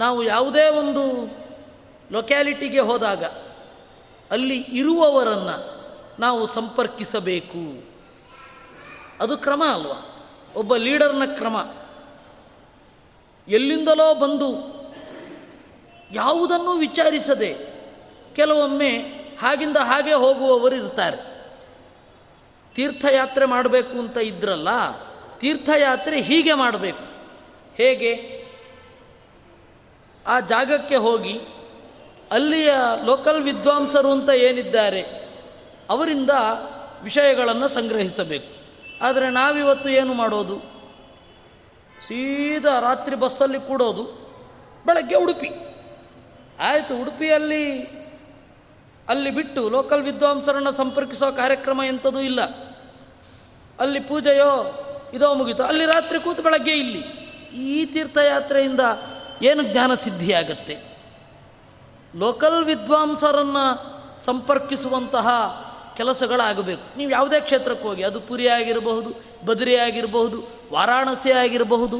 ನಾವು ಯಾವುದೇ ಒಂದು ಲೊಕ್ಯಾಲಿಟಿಗೆ ಹೋದಾಗ ಅಲ್ಲಿ ಇರುವವರನ್ನು ನಾವು ಸಂಪರ್ಕಿಸಬೇಕು. ಅದು ಕ್ರಮ ಅಲ್ವಾ, ಒಬ್ಬ ಲೀಡರ್ನ ಕ್ರಮ. ಎಲ್ಲಿಂದಲೋ ಬಂದು ಯಾವುದನ್ನೂ ವಿಚಾರಿಸದೆ ಕೆಲವೊಮ್ಮೆ ಹಾಗಿಂದ ಹಾಗೆ ಹೋಗುವವರು ಇರ್ತಾರೆ. ತೀರ್ಥಯಾತ್ರೆ ಮಾಡಬೇಕು ಅಂತ ಇದ್ರಲ್ಲ, ತೀರ್ಥಯಾತ್ರೆ ಹೀಗೆ ಮಾಡಬೇಕು. ಹೇಗೆ? ಆ ಜಾಗಕ್ಕೆ ಹೋಗಿ ಅಲ್ಲಿಯ ಲೋಕಲ್ ವಿದ್ವಾಂಸರು ಅಂತ ಏನಿದ್ದಾರೆ ಅವರಿಂದ ವಿಷಯಗಳನ್ನು ಸಂಗ್ರಹಿಸಬೇಕು. ಆದರೆ ನಾವಿವತ್ತು ಏನು ಮಾಡೋದು? ಸೀದಾ ರಾತ್ರಿ ಬಸ್ಸಲ್ಲಿ ಕೂಡೋದು, ಬೆಳಗ್ಗೆ ಉಡುಪಿ ಆಯಿತು. ಉಡುಪಿಯಲ್ಲಿ ಅಲ್ಲಿ ಬಿಟ್ಟು ಲೋಕಲ್ ವಿದ್ವಾಂಸರನ್ನು ಸಂಪರ್ಕಿಸೋ ಕಾರ್ಯಕ್ರಮ ಎಂಥದೂ ಇಲ್ಲ. ಅಲ್ಲಿ ಪೂಜೆಯೋ ಇದೋ ಮುಗಿತು, ಅಲ್ಲಿ ರಾತ್ರಿ ಕೂತು ಬೆಳಗ್ಗೆ ಇಲ್ಲಿ. ಈ ತೀರ್ಥಯಾತ್ರೆಯಿಂದ ಏನು ಜ್ಞಾನ ಸಿದ್ಧಿಯಾಗತ್ತೆ? ಲೋಕಲ್ ವಿದ್ವಾಂಸರನ್ನು ಸಂಪರ್ಕಿಸುವಂತಹ ಕೆಲಸಗಳಾಗಬೇಕು. ನೀವು ಯಾವುದೇ ಕ್ಷೇತ್ರಕ್ಕೆ ಹೋಗಿ, ಅದು ಪುರಿ ಆಗಿರಬಹುದು, ಬದ್ರಿ ಆಗಿರಬಹುದು, ವಾರಾಣಸಿ ಆಗಿರಬಹುದು,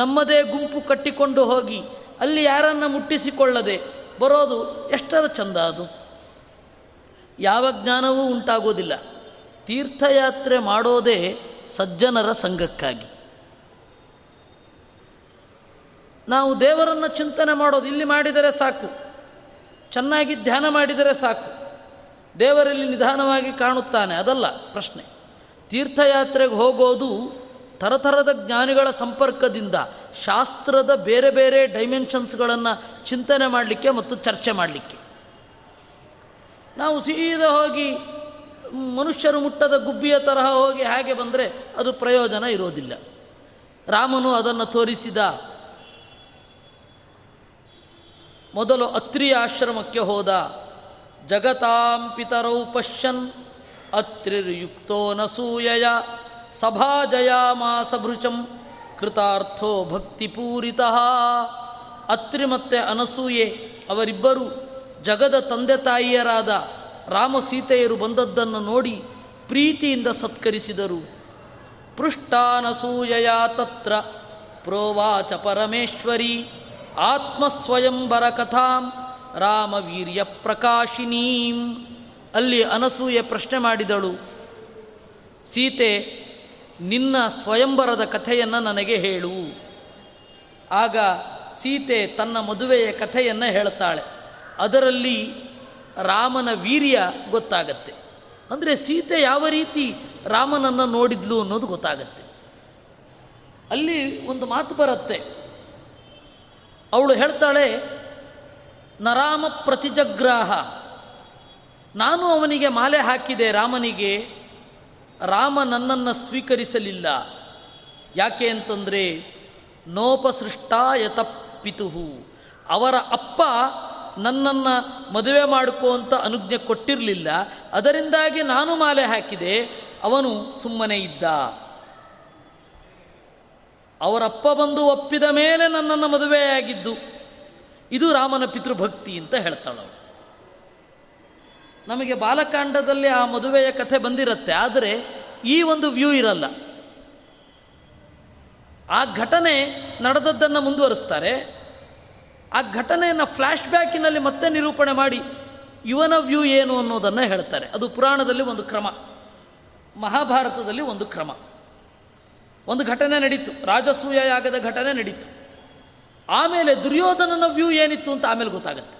ನಮ್ಮದೇ ಗುಂಪು ಕಟ್ಟಿಕೊಂಡು ಹೋಗಿ ಅಲ್ಲಿ ಯಾರನ್ನು ಮುಟ್ಟಿಸಿಕೊಳ್ಳದೆ ಬರೋದು ಎಷ್ಟರ ಚಂದ? ಅದು ಯಾವ ಜ್ಞಾನವೂ ಉಂಟಾಗೋದಿಲ್ಲ. ತೀರ್ಥಯಾತ್ರೆ ಮಾಡೋದೇ ಸಜ್ಜನರ ಸಂಘಕ್ಕಾಗಿ. ನಾವು ದೇವರನ್ನು ಚಿಂತನೆ ಮಾಡೋದು ಇಲ್ಲಿ ಮಾಡಿದರೆ ಸಾಕು, ಚೆನ್ನಾಗಿ ಧ್ಯಾನ ಮಾಡಿದರೆ ಸಾಕು, ದೇವರಲ್ಲಿ ನಿಧಾನವಾಗಿ ಕಾಣುತ್ತಾನೆ, ಅದಲ್ಲ ಪ್ರಶ್ನೆ. ತೀರ್ಥಯಾತ್ರೆಗೆ ಹೋಗೋದು ಥರಥರದ ಜ್ಞಾನಿಗಳ ಸಂಪರ್ಕದಿಂದ ಶಾಸ್ತ್ರದ ಬೇರೆ ಬೇರೆ ಡೈಮೆನ್ಷನ್ಸ್ಗಳನ್ನು ಚಿಂತನೆ ಮಾಡಲಿಕ್ಕೆ ಮತ್ತು ಚರ್ಚೆ ಮಾಡಲಿಕ್ಕೆ. ನಾವು ಸೀದಾ ಹೋಗಿ ಮನುಷ್ಯರು ಮುಟ್ಟದ ಗುಬ್ಬಿಯ ತರಹ ಹೋಗಿ ಹಾಗೆ ಬಂದರೆ ಅದು ಪ್ರಯೋಜನ ಇರೋದಿಲ್ಲ. ರಾಮನು ಅದನ್ನು ತೋರಿಸಿದ. ಮೊದಲು ಅತ್ರಿ ಆಶ್ರಮಕ್ಕೆ ಹೋದ. ಜಗತಾಂ ಪಿತರೌ ಪಶ್ಯನ್ ಅತ್ರಿರ್ಯುಕ್ತೋ ನಸೂಯಯ ಸಭಾಜಯಾಮಾಸಭೃಶಂ ಕೃತಾರ್ಥೋ ಭಕ್ತಿಪೂರಿತಃ. ಅತ್ರಿ ಮತ್ತು ಅನಸೂಯೆ ಅವರಿಬ್ಬರು ಜಗದ ತಂದೆ ತಾಯಿಯರಾದ ರಾಮ ಸೀತೆಯರು ಬಂದದ್ದನ್ನು ನೋಡಿ ಪ್ರೀತಿಯಿಂದ ಸತ್ಕರಿಸಿದರು. ಪೃಷ್ಟಾನಸೂಯ ತತ್ರ ಪ್ರೋವಾಚ ಪರಮೇಶ್ವರಿ ಆತ್ಮಸ್ವಯಂವರ ಕಥಾಂ ರಾಮವೀರ್ಯ ಪ್ರಕಾಶಿನೀಂ. ಅಲ್ಲಿ ಅನಸೂಯೆ ಪ್ರಶ್ನೆ ಮಾಡಿದಳು, ಸೀತೆ ನಿನ್ನ ಸ್ವಯಂವರದ ಕಥೆಯನ್ನು ನನಗೆ ಹೇಳು. ಆಗ ಸೀತೆ ತನ್ನ ಮದುವೆಯ ಕಥೆಯನ್ನು ಹೇಳ್ತಾಳೆ. ಅದರಲ್ಲಿ ರಾಮನ ವೀರ್ಯ ಗೊತ್ತಾಗತ್ತೆ. ಅಂದರೆ ಸೀತೆ ಯಾವ ರೀತಿ ರಾಮನನ್ನು ನೋಡಿದ್ಲು ಅನ್ನೋದು ಗೊತ್ತಾಗತ್ತೆ. ಅಲ್ಲಿ ಒಂದು ಮಾತು ಬರುತ್ತೆ, ಅವಳು ಹೇಳ್ತಾಳೆ, ನರಾಮ ಪ್ರತಿಜಗ್ರಾಹ, ನಾನು ಅವನಿಗೆ ಮಾಲೆ ಹಾಕಿದೆ ರಾಮನಿಗೆ, ರಾಮ ನನ್ನನ್ನು ಸ್ವೀಕರಿಸಲಿಲ್ಲ. ಯಾಕೆ ಅಂತಂದರೆ ನೋಪಸೃಷ್ಟಾಯತ ಪಿತುಹು, ಅವರ ಅಪ್ಪ ನನ್ನನ್ನು ಮದುವೆ ಮಾಡಿಕೋ ಅಂತ ಅನುಜ್ಞೆ ಕೊಟ್ಟಿರಲಿಲ್ಲ, ಅದರಿಂದಾಗಿ ನಾನು ಮಾಲೆ ಹಾಕಿದೆ, ಅವನು ಸುಮ್ಮನೆ ಇದ್ದ. ಅವರಪ್ಪ ಬಂದು ಒಪ್ಪಿದ ಮೇಲೆ ನನ್ನನ್ನು ಮದುವೆಯಾಗಿದ್ದು, ಇದು ರಾಮನ ಪಿತೃಭಕ್ತಿ ಅಂತ ಹೇಳ್ತಾಳು. ನಮಗೆ ಬಾಲಕಾಂಡದಲ್ಲಿ ಆ ಮದುವೆಯ ಕಥೆ ಬಂದಿರುತ್ತೆ, ಆದರೆ ಈ ಒಂದು ವ್ಯೂ ಇರಲ್ಲ. ಆ ಘಟನೆ ನಡೆದದ್ದನ್ನು ಮುಂದುವರಿಸ್ತಾರೆ. ಆ ಘಟನೆಯನ್ನು ಫ್ಲ್ಯಾಶ್ ಬ್ಯಾಕಿನಲ್ಲಿ ಮತ್ತೆ ನಿರೂಪಣೆ ಮಾಡಿ ಇವನ ವ್ಯೂ ಏನು ಅನ್ನೋದನ್ನು ಹೇಳ್ತಾರೆ. ಅದು ಪುರಾಣದಲ್ಲಿ ಒಂದು ಕ್ರಮ, ಮಹಾಭಾರತದಲ್ಲಿ ಒಂದು ಕ್ರಮ. ಒಂದು ಘಟನೆ ನಡೀತು, ರಾಜಸೂಯ ಯಾಗದ ಘಟನೆ ನಡೀತು, ಆಮೇಲೆ ದುರ್ಯೋಧನನ ವ್ಯೂ ಏನಿತ್ತು ಅಂತ ಆಮೇಲೆ ಗೊತ್ತಾಗತ್ತೆ.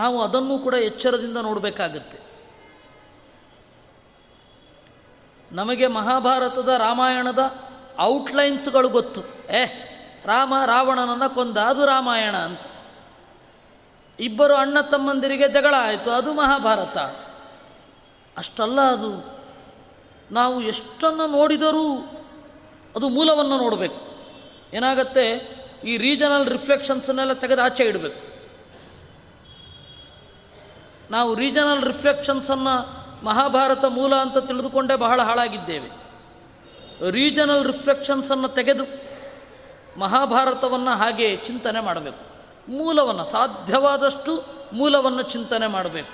ನಾವು ಅದನ್ನು ಕೂಡ ಎಚ್ಚರದಿಂದ ನೋಡಬೇಕಾಗತ್ತೆ. ನಮಗೆ ಮಹಾಭಾರತದ ರಾಮಾಯಣದ ಔಟ್ಲೈನ್ಸ್ಗಳು ಗೊತ್ತು. ರಾಮ ರಾವಣನನ್ನು ಕೊಂದ, ಅದು ರಾಮಾಯಣ ಅಂತ. ಇಬ್ಬರು ಅಣ್ಣ ತಮ್ಮಂದಿರಿಗೆ ಜಗಳ ಆಯಿತು, ಅದು ಮಹಾಭಾರತ. ಅಷ್ಟಲ್ಲ ಅದು. ನಾವು ಎಷ್ಟನ್ನು ನೋಡಿದರೂ ಅದು ಮೂಲವನ್ನು ನೋಡಬೇಕು. ಏನಾಗತ್ತೆ, ಈ ರೀಜನಲ್ ರಿಫ್ಲೆಕ್ಷನ್ಸನ್ನೆಲ್ಲ ತೆಗೆದು ಆಚೆ ಇಡಬೇಕು. ನಾವು ರೀಜನಲ್ ರಿಫ್ಲೆಕ್ಷನ್ಸನ್ನು ಮಹಾಭಾರತ ಮೂಲ ಅಂತ ತಿಳಿದುಕೊಂಡೇ ಬಹಳ ಹಾಳಾಗಿದ್ದೇವೆ. ರೀಜನಲ್ ರಿಫ್ಲೆಕ್ಷನ್ಸನ್ನು ತೆಗೆದು ಮಹಾಭಾರತವನ್ನು ಹಾಗೆ ಚಿಂತನೆ ಮಾಡಬೇಕು. ಮೂಲವನ್ನು ಸಾಧ್ಯವಾದಷ್ಟು ಮೂಲವನ್ನು ಚಿಂತನೆ ಮಾಡಬೇಕು.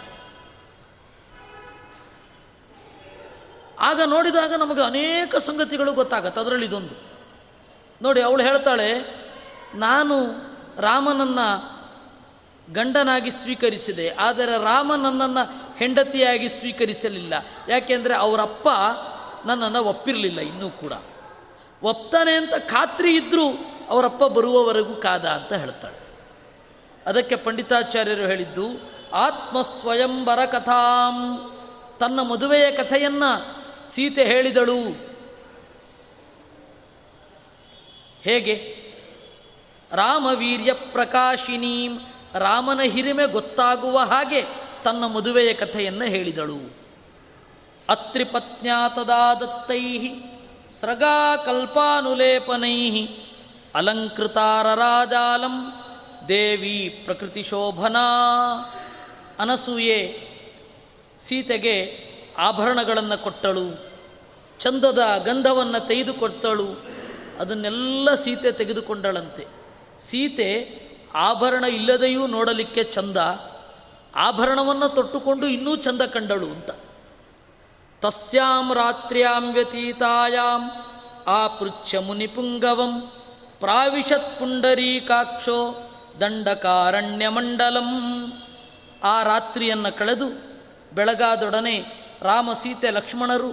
ಆಗ ನೋಡಿದಾಗ ನಮಗೆ ಅನೇಕ ಸಂಗತಿಗಳು ಗೊತ್ತಾಗತ್ತೆ. ಅದರಲ್ಲಿ ಇದೊಂದು ನೋಡಿ, ಅವಳು ಹೇಳ್ತಾಳೆ, ನಾನು ರಾಮನನ್ನು ಗಂಡನಾಗಿ ಸ್ವೀಕರಿಸಿದೆ. ಆದರೆ ರಾಮ ನನ್ನನ್ನು ಹೆಂಡತಿಯಾಗಿ ಸ್ವೀಕರಿಸಲಿಲ್ಲ. ಯಾಕೆಂದರೆ ಅವರಪ್ಪ ನನ್ನನ್ನು ಒಪ್ಪಿರಲಿಲ್ಲ. ಇನ್ನೂ ಕೂಡ ಒಪ್ತಾನೆ ಅಂತ ಖಾತ್ರಿ ಇದ್ದರೂ ಅವರಪ್ಪ ಬರುವವರೆಗೂ ಕಾದ ಅಂತ ಹೇಳ್ತಾಳೆ. ಅದಕ್ಕೆ ಪಂಡಿತಾಚಾರ್ಯರು ಹೇಳಿದ್ದು ಆತ್ಮ ಸ್ವಯಂವರ ಕಥಾಂ, ತನ್ನ ಮದುವೆಯ ಕಥೆಯನ್ನು ಸೀತೆ ಹೇಳಿದಳು. ಹೇಗೆ? ರಾಮವೀರ್ಯ ಪ್ರಕಾಶಿನೀಂ, ರಾಮನ ಹಿರಿಮೆ ಗೊತ್ತಾಗುವ ಹಾಗೆ ತನ್ನ ಮದುವೆಯ ಕಥೆಯನ್ನು ಹೇಳಿದಳು. ಅತ್ರಿಪತ್ನ್ಯಾ ತದಾ ದತ್ತೈಹಿ ಸ್ರಗಾ ಕಲ್ಪಾನುಲೇಪನೈಹಿ ಅಲಂಕೃತಾರರಾಜಾಲಂ ದೇವಿ ಪ್ರಕೃತಿ ಶೋಭನಾ. ಅನಸೂಯೆ ಸೀತೆಗೆ ಆಭರಣಗಳನ್ನು ಕೊಟ್ಟಳು, ಚಂದದ ಗಂಧವನ್ನು ತೆಗೆದುಕೊಡ್ತಳು. ಅದನ್ನೆಲ್ಲ ಸೀತೆ ತೆಗೆದುಕೊಂಡಳಂತೆ. ಸೀತೆ ಆಭರಣ ಇಲ್ಲದೆಯೂ ನೋಡಲಿಕ್ಕೆ ಚಂದ, ಆಭರಣವನ್ನು ತೊಟ್ಟುಕೊಂಡು ಇನ್ನೂ ಚಂದ ಕಂಡಳು ಅಂತ. ತಸ್ಯಾಂ ರಾತ್ರ್ಯಾಂ ವ್ಯತೀತಾಯಾಂ ಆ ಪೃಚ್ಛ ಮುನಿಪುಂಗವಂ ಪ್ರಾವಿಶತ್ ಪುಂಡರೀಕಾಕ್ಷೋ ದಂಡಕಾರಣ್ಯಮಂಡಲಂ. ಆ ರಾತ್ರಿಯನ್ನು ಕಳೆದು ಬೆಳಗಾದೊಡನೆ ರಾಮ ಸೀತೆ ಲಕ್ಷ್ಮಣರು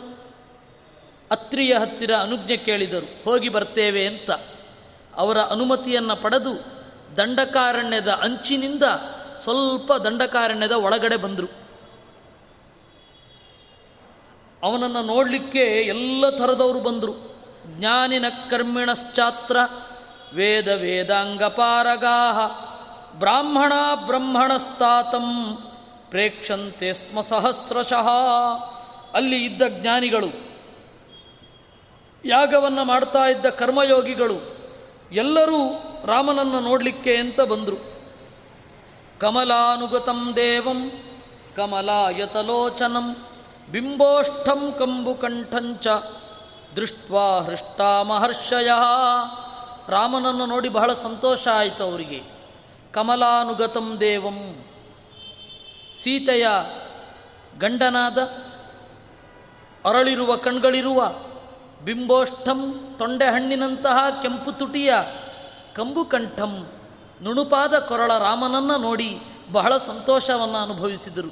ಅತ್ರಿಯ ಹತ್ತಿರ ಅನುಜ್ಞೆ ಕೇಳಿದರು, ಹೋಗಿ ಬರ್ತೇವೆ ಅಂತ. ಅವರ ಅನುಮತಿಯನ್ನು ಪಡೆದು ದಂಡಕಾರಣ್ಯದ ಅಂಚಿನಿಂದ ಸ್ವಲ್ಪ ದಂಡಕಾರಣ್ಯದ ಒಳಗಡೆ ಬಂದರು. ಅವನನ್ನು ನೋಡಲಿಕ್ಕೆ ಎಲ್ಲ ಥರದವರು ಬಂದರು. ಜ್ಞಾನಿನ ಕರ್ಮಿಣಶ್ಚಾತ್ರ ವೇದ ವೇದಾಂಗಪಾರಗಾಹ ಬ್ರಾಹ್ಮಣ ಬ್ರಹ್ಮಣಸ್ತಾತಂ ಪ್ರೇಕ್ಷಂತೆ ಸ್ಮ ಸಹಸ್ರಶಃ. ಅಲ್ಲಿ ಇದ್ದ ಜ್ಞಾನಿಗಳು, ಯಾಗವನ್ನು ಮಾಡ್ತಾ ಇದ್ದ ಕರ್ಮಯೋಗಿಗಳು ಎಲ್ಲರೂ ರಾಮನನ್ನು ನೋಡಲಿಕ್ಕೆ ಅಂತ ಬಂದರು. ಕಮಲಾನುಗತಂ ದೇವಂ ಕಮಲಾಯತಲೋಚನಂ ಬಿಂಬೋಷ್ಠಂ ಕಂಬುಕಂಠಂಚ ದೃಷ್ಟ್ವಾ ಹೃಷ್ಟಾ ಮಹರ್ಷಯ. ರಾಮನನ್ನು ನೋಡಿ ಬಹಳ ಸಂತೋಷ ಆಯಿತು ಅವರಿಗೆ. ಕಮಲಾನುಗತಂ ದೇವಂ, ಸೀತೆಯ ಗಂಡನಾದ, ಅರಳಿರುವ ಕಣ್ಗಳಿರುವ, ಬಿಂಬೋಷ್ಠಂ ತೊಂಡೆಹಣ್ಣಿನಂತಹ ಕೆಂಪು ತುಟಿಯ, ಕಂಬುಕಂಠಂ ನುಣುಪಾದ ಕೊರಳ ರಾಮನನ್ನು ನೋಡಿ ಬಹಳ ಸಂತೋಷವನ್ನು ಅನುಭವಿಸಿದರು.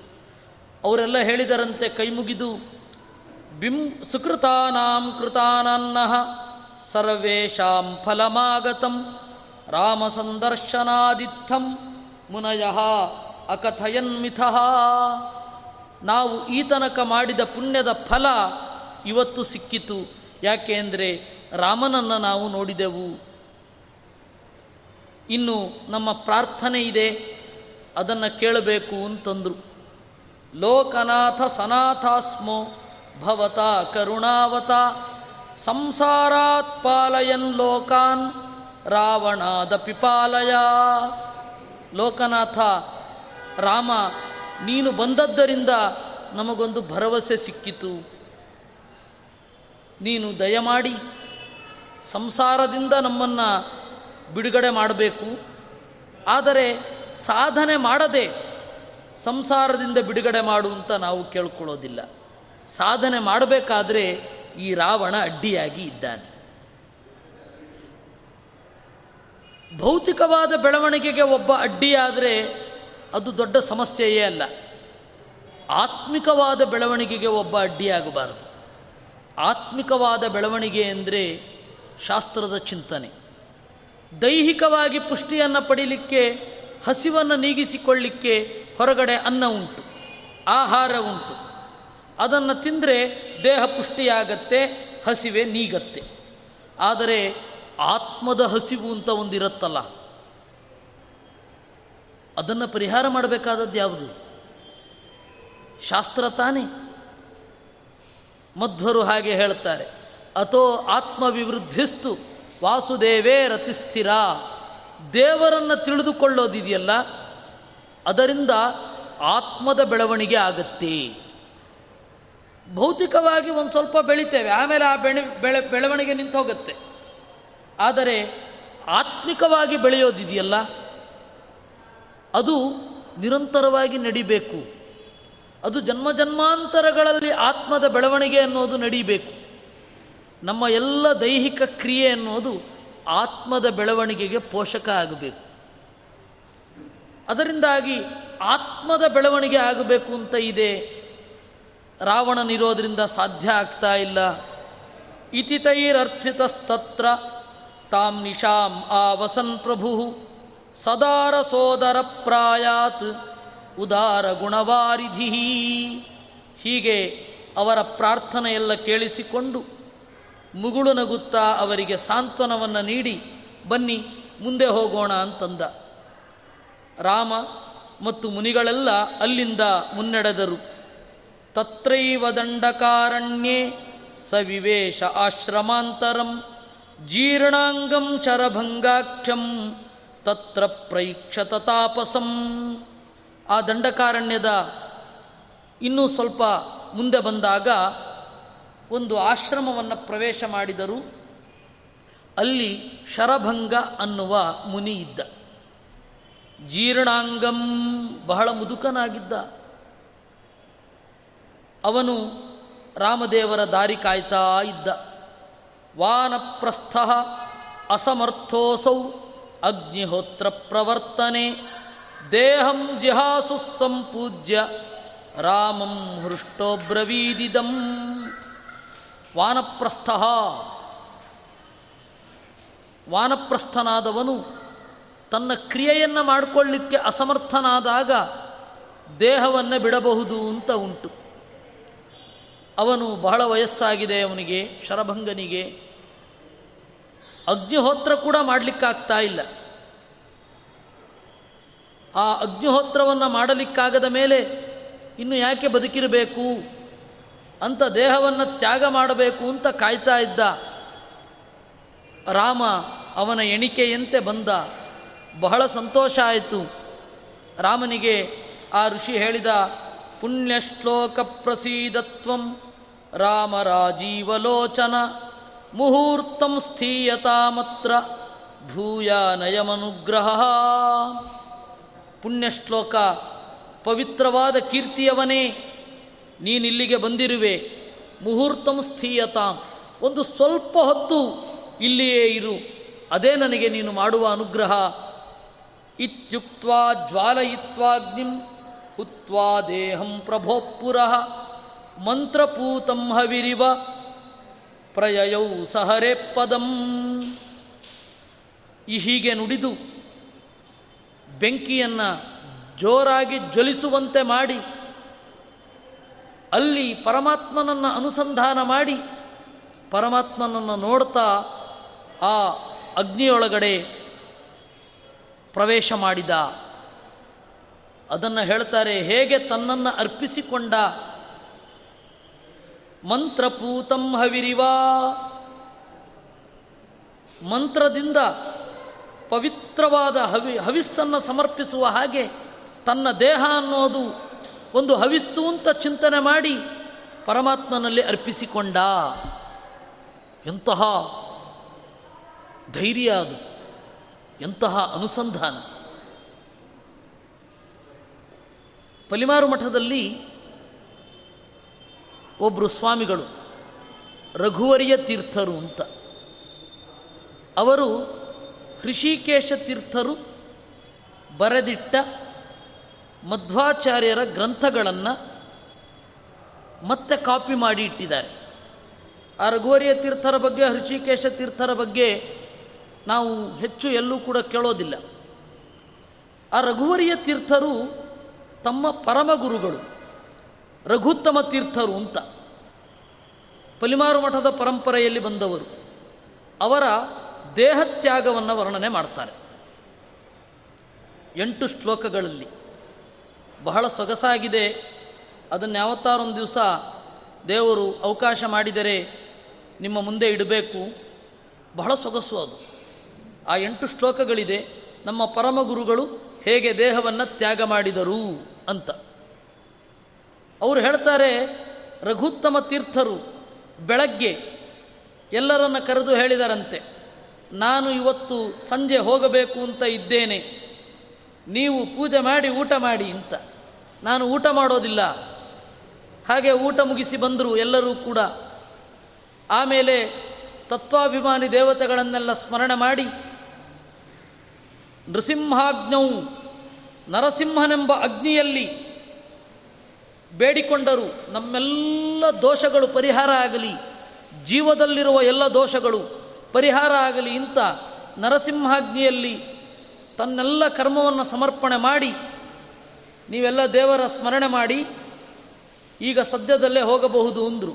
ಅವರೆಲ್ಲ ಹೇಳಿದರಂತೆ ಕೈಮುಗಿದು, ಸುಕೃತಾನಾಂ ಕೃತಾನನ್ನಃ ಸರ್ವೇಷಾಂ ಫಲಮಾಗತಂ ರಾಮ ಸಂದರ್ಶನಾದಿತ್ತಂ ಮುನಯಃ ಅಕಥಯನ್ಮಿಥಃ. ನಾವು ಈ ತನಕ ಮಾಡಿದ ಪುಣ್ಯದ ಫಲ ಇವತ್ತು ಸಿಕ್ಕಿತು. ಯಾಕೆ ಅಂದರೆ ರಾಮನನ್ನು ನಾವು ನೋಡಿದೆವು. ಇನ್ನು ನಮ್ಮ ಪ್ರಾರ್ಥನೆ ಇದೆ, ಅದನ್ನು ಕೇಳಬೇಕು ಅಂತಂದರು. ಲೋಕನಾಥ ಸನಾಥಾಸ್ಮೋ ಭವತಾ ಕರುಣಾವತ ಸಂಸಾರಾತ್ ಪಾಲಯನ್ ಲೋಕಾನ್ ರಾವಣಾದ ಪಿಪಾಲಯ. ಲೋಕನಾಥ ರಾಮ, ನೀನು ಬಂದದ್ದರಿಂದ ನಮಗೊಂದು ಭರವಸೆ ಸಿಕ್ಕಿತು. ನೀನು ದಯಮಾಡಿ ಸಂಸಾರದಿಂದ ನಮ್ಮನ್ನು ಬಿಡುಗಡೆ ಮಾಡಬೇಕು. ಆದರೆ ಸಾಧನೆ ಮಾಡದೆ ಸಂಸಾರದಿಂದ ಬಿಡುಗಡೆ ಮಾಡುವಂತ ನಾವು ಕೇಳ್ಕೊಳ್ಳೋದಿಲ್ಲ. ಸಾಧನೆ ಮಾಡಬೇಕಾದ್ರೆ ಈ ರಾವಣ ಅಡ್ಡಿಯಾಗಿ ಇದ್ದಾನೆ. ಭೌತಿಕವಾದ ಬೆಳವಣಿಗೆಗೆ ಒಬ್ಬ ಅಡ್ಡಿಯಾದರೆ ಅದು ದೊಡ್ಡ ಸಮಸ್ಯೆಯೇ ಅಲ್ಲ. ಆತ್ಮಿಕವಾದ ಬೆಳವಣಿಗೆಗೆ ಒಬ್ಬ ಅಡ್ಡಿಯಾಗಬಾರದು. ಆತ್ಮಿಕವಾದ ಬೆಳವಣಿಗೆ ಅಂದರೆ ಶಾಸ್ತ್ರದ ಚಿಂತನೆ. ದೈಹಿಕವಾಗಿ ಪುಷ್ಟಿಯನ್ನು ಪಡೀಲಿಕ್ಕೆ, ಹಸಿವನ್ನು ನೀಗಿಸಿಕೊಳ್ಳಿಕ್ಕೆ ಹೊರಗಡೆ ಅನ್ನ ಉಂಟು, ಆಹಾರ ಉಂಟು. ಅದನ್ನು ತಿಂದರೆ ದೇಹ ಪುಷ್ಟಿಯಾಗತ್ತೆ, ಹಸಿವೆ ನೀಗತ್ತೆ. ಆದರೆ ಆತ್ಮದ ಹಸಿವು ಅಂತ ಒಂದಿರುತ್ತಲ್ಲ, ಅದನ್ನು ಪರಿಹಾರ ಮಾಡಬೇಕಾದದ್ದು ಯಾವುದು? ಶಾಸ್ತ್ರ ತಾನೇ. ಮಧ್ವರು ಹಾಗೆ ಹೇಳ್ತಾರೆ, ಅಥೋ ಆತ್ಮವಿವೃದ್ಧಿಸ್ತು ವಾಸುದೇವೇ ರತಿಸ್ಥಿರ. ದೇವರನ್ನು ತಿಳಿದುಕೊಳ್ಳೋದಿದೆಯಲ್ಲ, ಅದರಿಂದ ಆತ್ಮದ ಬೆಳವಣಿಗೆ ಆಗತ್ತೆ. ಭೌತಿಕವಾಗಿ ಒಂದು ಸ್ವಲ್ಪ ಬೆಳಿತೇವೆ, ಆಮೇಲೆ ಆ ಬೆಳವಣಿಗೆ ನಿಂತು ಹೋಗುತ್ತೆ. ಆದರೆ ಆತ್ಮಿಕವಾಗಿ ಬೆಳೆಯೋದಿದೆಯಲ್ಲ, ಅದು ನಿರಂತರವಾಗಿ ನಡಿಬೇಕು. ಅದು ಜನ್ಮ ಜನ್ಮಾಂತರಗಳಲ್ಲಿ ಆತ್ಮದ ಬೆಳವಣಿಗೆ ಅನ್ನೋದು ನಡಿಬೇಕು. ನಮ್ಮ ಎಲ್ಲ ದೈಹಿಕ ಕ್ರಿಯೆ ಅನ್ನೋದು ಆತ್ಮದ ಬೆಳವಣಿಗೆಗೆ ಪೋಷಕ ಆಗಬೇಕು. ಅದರಿಂದಾಗಿ ಆತ್ಮದ ಬೆಳವಣಿಗೆ ಆಗಬೇಕು ಅಂತ ಇದೆ. ರಾವಣನಿರೋದರಿಂದ ಸಾಧ್ಯ ಆಗ್ತಾ ಇಲ್ಲ. ಇತಿತೈರರ್ಥಿತಸ್ತತ್ರ ತಾಂ ನಿಶಾಂ ಆವಸನ್ ಪ್ರಭು ಸದಾರ ಸೋದರ ಪ್ರಾಯಾತ್ ಉದಾರ ಗುಣವಾರಿಧಿ. ಹೀಗೆ ಅವರ ಪ್ರಾರ್ಥನೆಯೆಲ್ಲ ಕೇಳಿಸಿಕೊಂಡು ಮುಗುಳು ನಗುತ್ತಾ ಅವರಿಗೆ ಸಾಂತ್ವನವನ್ನು ನೀಡಿ ಬನ್ನಿ ಮುಂದೆ ಹೋಗೋಣ ಅಂತಂದ. ರಾಮ ಮತ್ತು ಮುನಿಗಳೆಲ್ಲ ಅಲ್ಲಿಂದ ಮುನ್ನಡೆದರು. ತತ್ರೈವ ದಂಡಕಾರಣ್ಯೇ ಸವಿವೇಶ ಆಶ್ರಮಾಂತರಂ ಜೀರ್ಣಾಂಗಂ ಚರಭಂಗಾಕ್ಷಂ ತತ್ರ ಪ್ರೈಕ್ಷತ ತಾಪಸಂ. ಆ ದಂಡಕಾರಣ್ಯದ ಇನ್ನೂ ಸ್ವಲ್ಪ ಮುಂದೆ ಬಂದಾಗ ಒಂದು ಆಶ್ರಮವನ್ನು ಪ್ರವೇಶ ಮಾಡಿದರು. ಅಲ್ಲಿ ಶರಭಂಗ ಅನ್ನುವ ಮುನಿ ಇದ್ದ. ಜೀರ್ಣಾಂಗಂ, ಬಹಳ ಮುದುಕನಾಗಿದ್ದ ಅವನು ರಾಮದೇವರ ದಾರಿ ಕಾಯ್ತಾ ಇದ್ದ. ವಾನಪ್ರಸ್ಥ ಅಸಮರ್ಥೋಸೌ ಅಗ್ನಿಹೋತ್ರ ಪ್ರವರ್ತನೆ ದೇಹಂ ಜಿಹಾಸು ಸಂಪೂಜ್ಯ ರಾಮಂ ಹೃಷ್ಟೋಬ್ರವೀದಿದಂ. ವಾನಪ್ರಸ್ಥ, ವಾನಪ್ರಸ್ಥನಾದವನು ತನ್ನ ಕ್ರಿಯೆಯನ್ನು ಮಾಡಿಕೊಳ್ಳಿಕ್ಕೆ ಅಸಮರ್ಥನಾದಾಗ ದೇಹವನ್ನು ಬಿಡಬಹುದು ಅಂತ ಉಂಟು. ಅವನು ಬಹಳ ವಯಸ್ಸಾಗಿದೆ ಅವನಿಗೆ, ಶರಭಂಗನಿಗೆ. ಅಗ್ನಿಹೋತ್ರ ಕೂಡ ಮಾಡಲಿಕ್ಕಾಗ್ತಾ ಇಲ್ಲ. ಆ ಅಗ್ನಿಹೋತ್ರವನ್ನು ಮಾಡಲಿಕ್ಕಾಗದ ಮೇಲೆ ಇನ್ನು ಯಾಕೆ ಬದುಕಿರಬೇಕು ಅಂತ ದೇಹವನ್ನು ತ್ಯಾಗ ಮಾಡಬೇಕು ಅಂತ ಕಾಯ್ತಾ ಇದ್ದ. ರಾಮ ಅವನ ಎಣಿಕೆಯಂತೆ ಬಂದ. ಬಹಳ ಸಂತೋಷ ಆಯಿತು ರಾಮನಿಗೆ. ಆ ಋಷಿ ಹೇಳಿದ ಪುಣ್ಯಶ್ಲೋಕ ಪ್ರಸೀದತ್ವಂ ರಾಮ ರಾಜೀವಲೋಚನ ಮುಹೂರ್ತಂ ಸ್ಥೀಯತಾಮತ್ರ ಭೂಯಾನಯಮನುಗ್ರಹ. ಪುಣ್ಯಶ್ಲೋಕ, ಪವಿತ್ರವಾದ ಕೀರ್ತಿಯವನೇ ನೀನಿಲ್ಲಿಗೆ ಬಂದಿರುವೆ. ಮುಹೂರ್ತಂ ಸ್ಥೀಯತಾಂ, ಒಂದು ಸ್ವಲ್ಪ ಹೊತ್ತು ಇಲ್ಲಿಯೇ ಇರು, ಅದೇ ನನಗೆ ನೀನು ಮಾಡುವ ಅನುಗ್ರಹ. ಇತ್ಯುಕ್ತ್ವಾ ಜ್ವಾಲಯಿತ್ವಾಗ್ನಿಂ ಹುತ್ವಾ ದೇಹಂ ಪ್ರಭೋಪುರಃ ಮಂತ್ರಪೂತಂ ಹವಿರಿವ ಪ್ರಯಯೌ ಸಹರೇ ಪದಂ. ಈ ಹೀಗೆ ನುಡಿದು ಬೆಂಕಿಯನ್ನು ಜೋರಾಗಿ ಜ್ವಲಿಸುವಂತೆ ಮಾಡಿ ಅಲ್ಲಿ ಪರಮಾತ್ಮನನ್ನು ಅನುಸಂಧಾನ ಮಾಡಿ ಪರಮಾತ್ಮನನ್ನು ನೋಡ್ತಾ ಆ ಅಗ್ನಿಯೊಳಗಡೆ ಪ್ರವೇಶ ಮಾಡಿದ. ಅದನ್ನು ಹೇಳ್ತಾರೆ, ಹೇಗೆ ತನ್ನನ್ನು ಅರ್ಪಿಸಿಕೊಂಡ. ಮಂತ್ರಪೂತಂ ಹವಿರಿವಾ, ಮಂತ್ರದಿಂದ ಪವಿತ್ರವಾದ ಹವಿಸ್ಸನ್ನು ಸಮರ್ಪಿಸುವ ಹಾಗೆ ತನ್ನ ದೇಹ ಅನ್ನೋದು ಒಂದು ಹವಿಸ್ಸು ಅಂತ ಚಿಂತನೆ ಮಾಡಿ ಪರಮಾತ್ಮನಲ್ಲಿ ಅರ್ಪಿಸಿಕೊಂಡ. ಎಂತಹ ಧೈರ್ಯ ಅದು, ಎಂತಹ ಅನುಸಂಧಾನ. ಪಲಿಮಾರು ಮಠದಲ್ಲಿ ಒಬ್ಬರು ಸ್ವಾಮಿಗಳು, ರಘುವರಿಯ ತೀರ್ಥರು ಅಂತ. ಅವರು ಹೃಷಿಕೇಶ ತೀರ್ಥರು ಬರೆದಿಟ್ಟ ಮಧ್ವಾಚಾರ್ಯರ ಗ್ರಂಥಗಳನ್ನು ಮತ್ತೆ ಕಾಪಿ ಮಾಡಿ ಇಟ್ಟಿದ್ದಾರೆ. ಆ ರಘುವರಿಯ ತೀರ್ಥರ ಬಗ್ಗೆ, ಹೃಷಿಕೇಶ ತೀರ್ಥರ ಬಗ್ಗೆ ನಾವು ಹೆಚ್ಚು ಎಲ್ಲೂ ಕೂಡ ಕೇಳೋದಿಲ್ಲ. ಆ ರಘುವರಿಯ ತೀರ್ಥರು ತಮ್ಮ ಪರಮಗುರುಗಳು ರಘುತ್ತಮ ತೀರ್ಥರು ಅಂತ ಪಲಿಮಾರು ಮಠದ ಪರಂಪರೆಯಲ್ಲಿ ಬಂದವರು. ಅವರ ದೇಹತ್ಯಾಗವನ್ನು ವರ್ಣನೆ ಮಾಡ್ತಾರೆ 8 ಶ್ಲೋಕಗಳಲ್ಲಿ. ಬಹಳ ಸೊಗಸಾಗಿದೆ. ಅದನ್ನು ಯಾವತ್ತಾರೊಂದು ದಿವಸ ದೇವರು ಅವಕಾಶ ಮಾಡಿದರೆ ನಿಮ್ಮ ಮುಂದೆ ಇಡಬೇಕು. ಬಹಳ ಸೊಗಸು ಅದು. ಆ 8 ಶ್ಲೋಕಗಳಿದೆ ನಮ್ಮ ಪರಮಗುರುಗಳು ಹೇಗೆ ದೇಹವನ್ನು ತ್ಯಾಗ ಮಾಡಿದರು ಅಂತ. ಅವರು ಹೇಳ್ತಾರೆ, ರಘುತ್ತಮ ತೀರ್ಥರು ಬೆಳಗ್ಗೆ ಎಲ್ಲರನ್ನ ಕರೆದು ಹೇಳಿದರಂತೆ, ನಾನು ಇವತ್ತು ಸಂಜೆ ಹೋಗಬೇಕು ಅಂತ ಇದ್ದೇನೆ, ನೀವು ಪೂಜೆ ಮಾಡಿ ಊಟ ಮಾಡಿ ಅಂತ. ನಾನು ಊಟ ಮಾಡೋದಿಲ್ಲ. ಹಾಗೆ ಊಟ ಮುಗಿಸಿ ಬಂದರು ಎಲ್ಲರೂ ಕೂಡ. ಆಮೇಲೆ ತತ್ವಾಭಿಮಾನಿ ದೇವತೆಗಳನ್ನೆಲ್ಲ ಸ್ಮರಣೆ ಮಾಡಿ ನೃಸಿಂಹಾಜ್ಞೌ ನರಸಿಂಹನೆಂಬ ಅಗ್ನಿಯಲ್ಲಿ ಬೇಡಿಕೊಂಡರು. ನಮ್ಮೆಲ್ಲ ದೋಷಗಳು ಪರಿಹಾರ ಆಗಲಿ, ಜೀವದಲ್ಲಿರುವ ಎಲ್ಲ ದೋಷಗಳು ಪರಿಹಾರ ಆಗಲಿ ಇಂಥ ನರಸಿಂಹಾಗ್ನಿಯಲ್ಲಿ ತನ್ನೆಲ್ಲ ಕರ್ಮವನ್ನು ಸಮರ್ಪಣೆ ಮಾಡಿ, ನೀವೆಲ್ಲ ದೇವರ ಸ್ಮರಣೆ ಮಾಡಿ ಈಗ ಸದ್ಯದಲ್ಲೇ ಹೋಗಬಹುದು ಅಂದರು.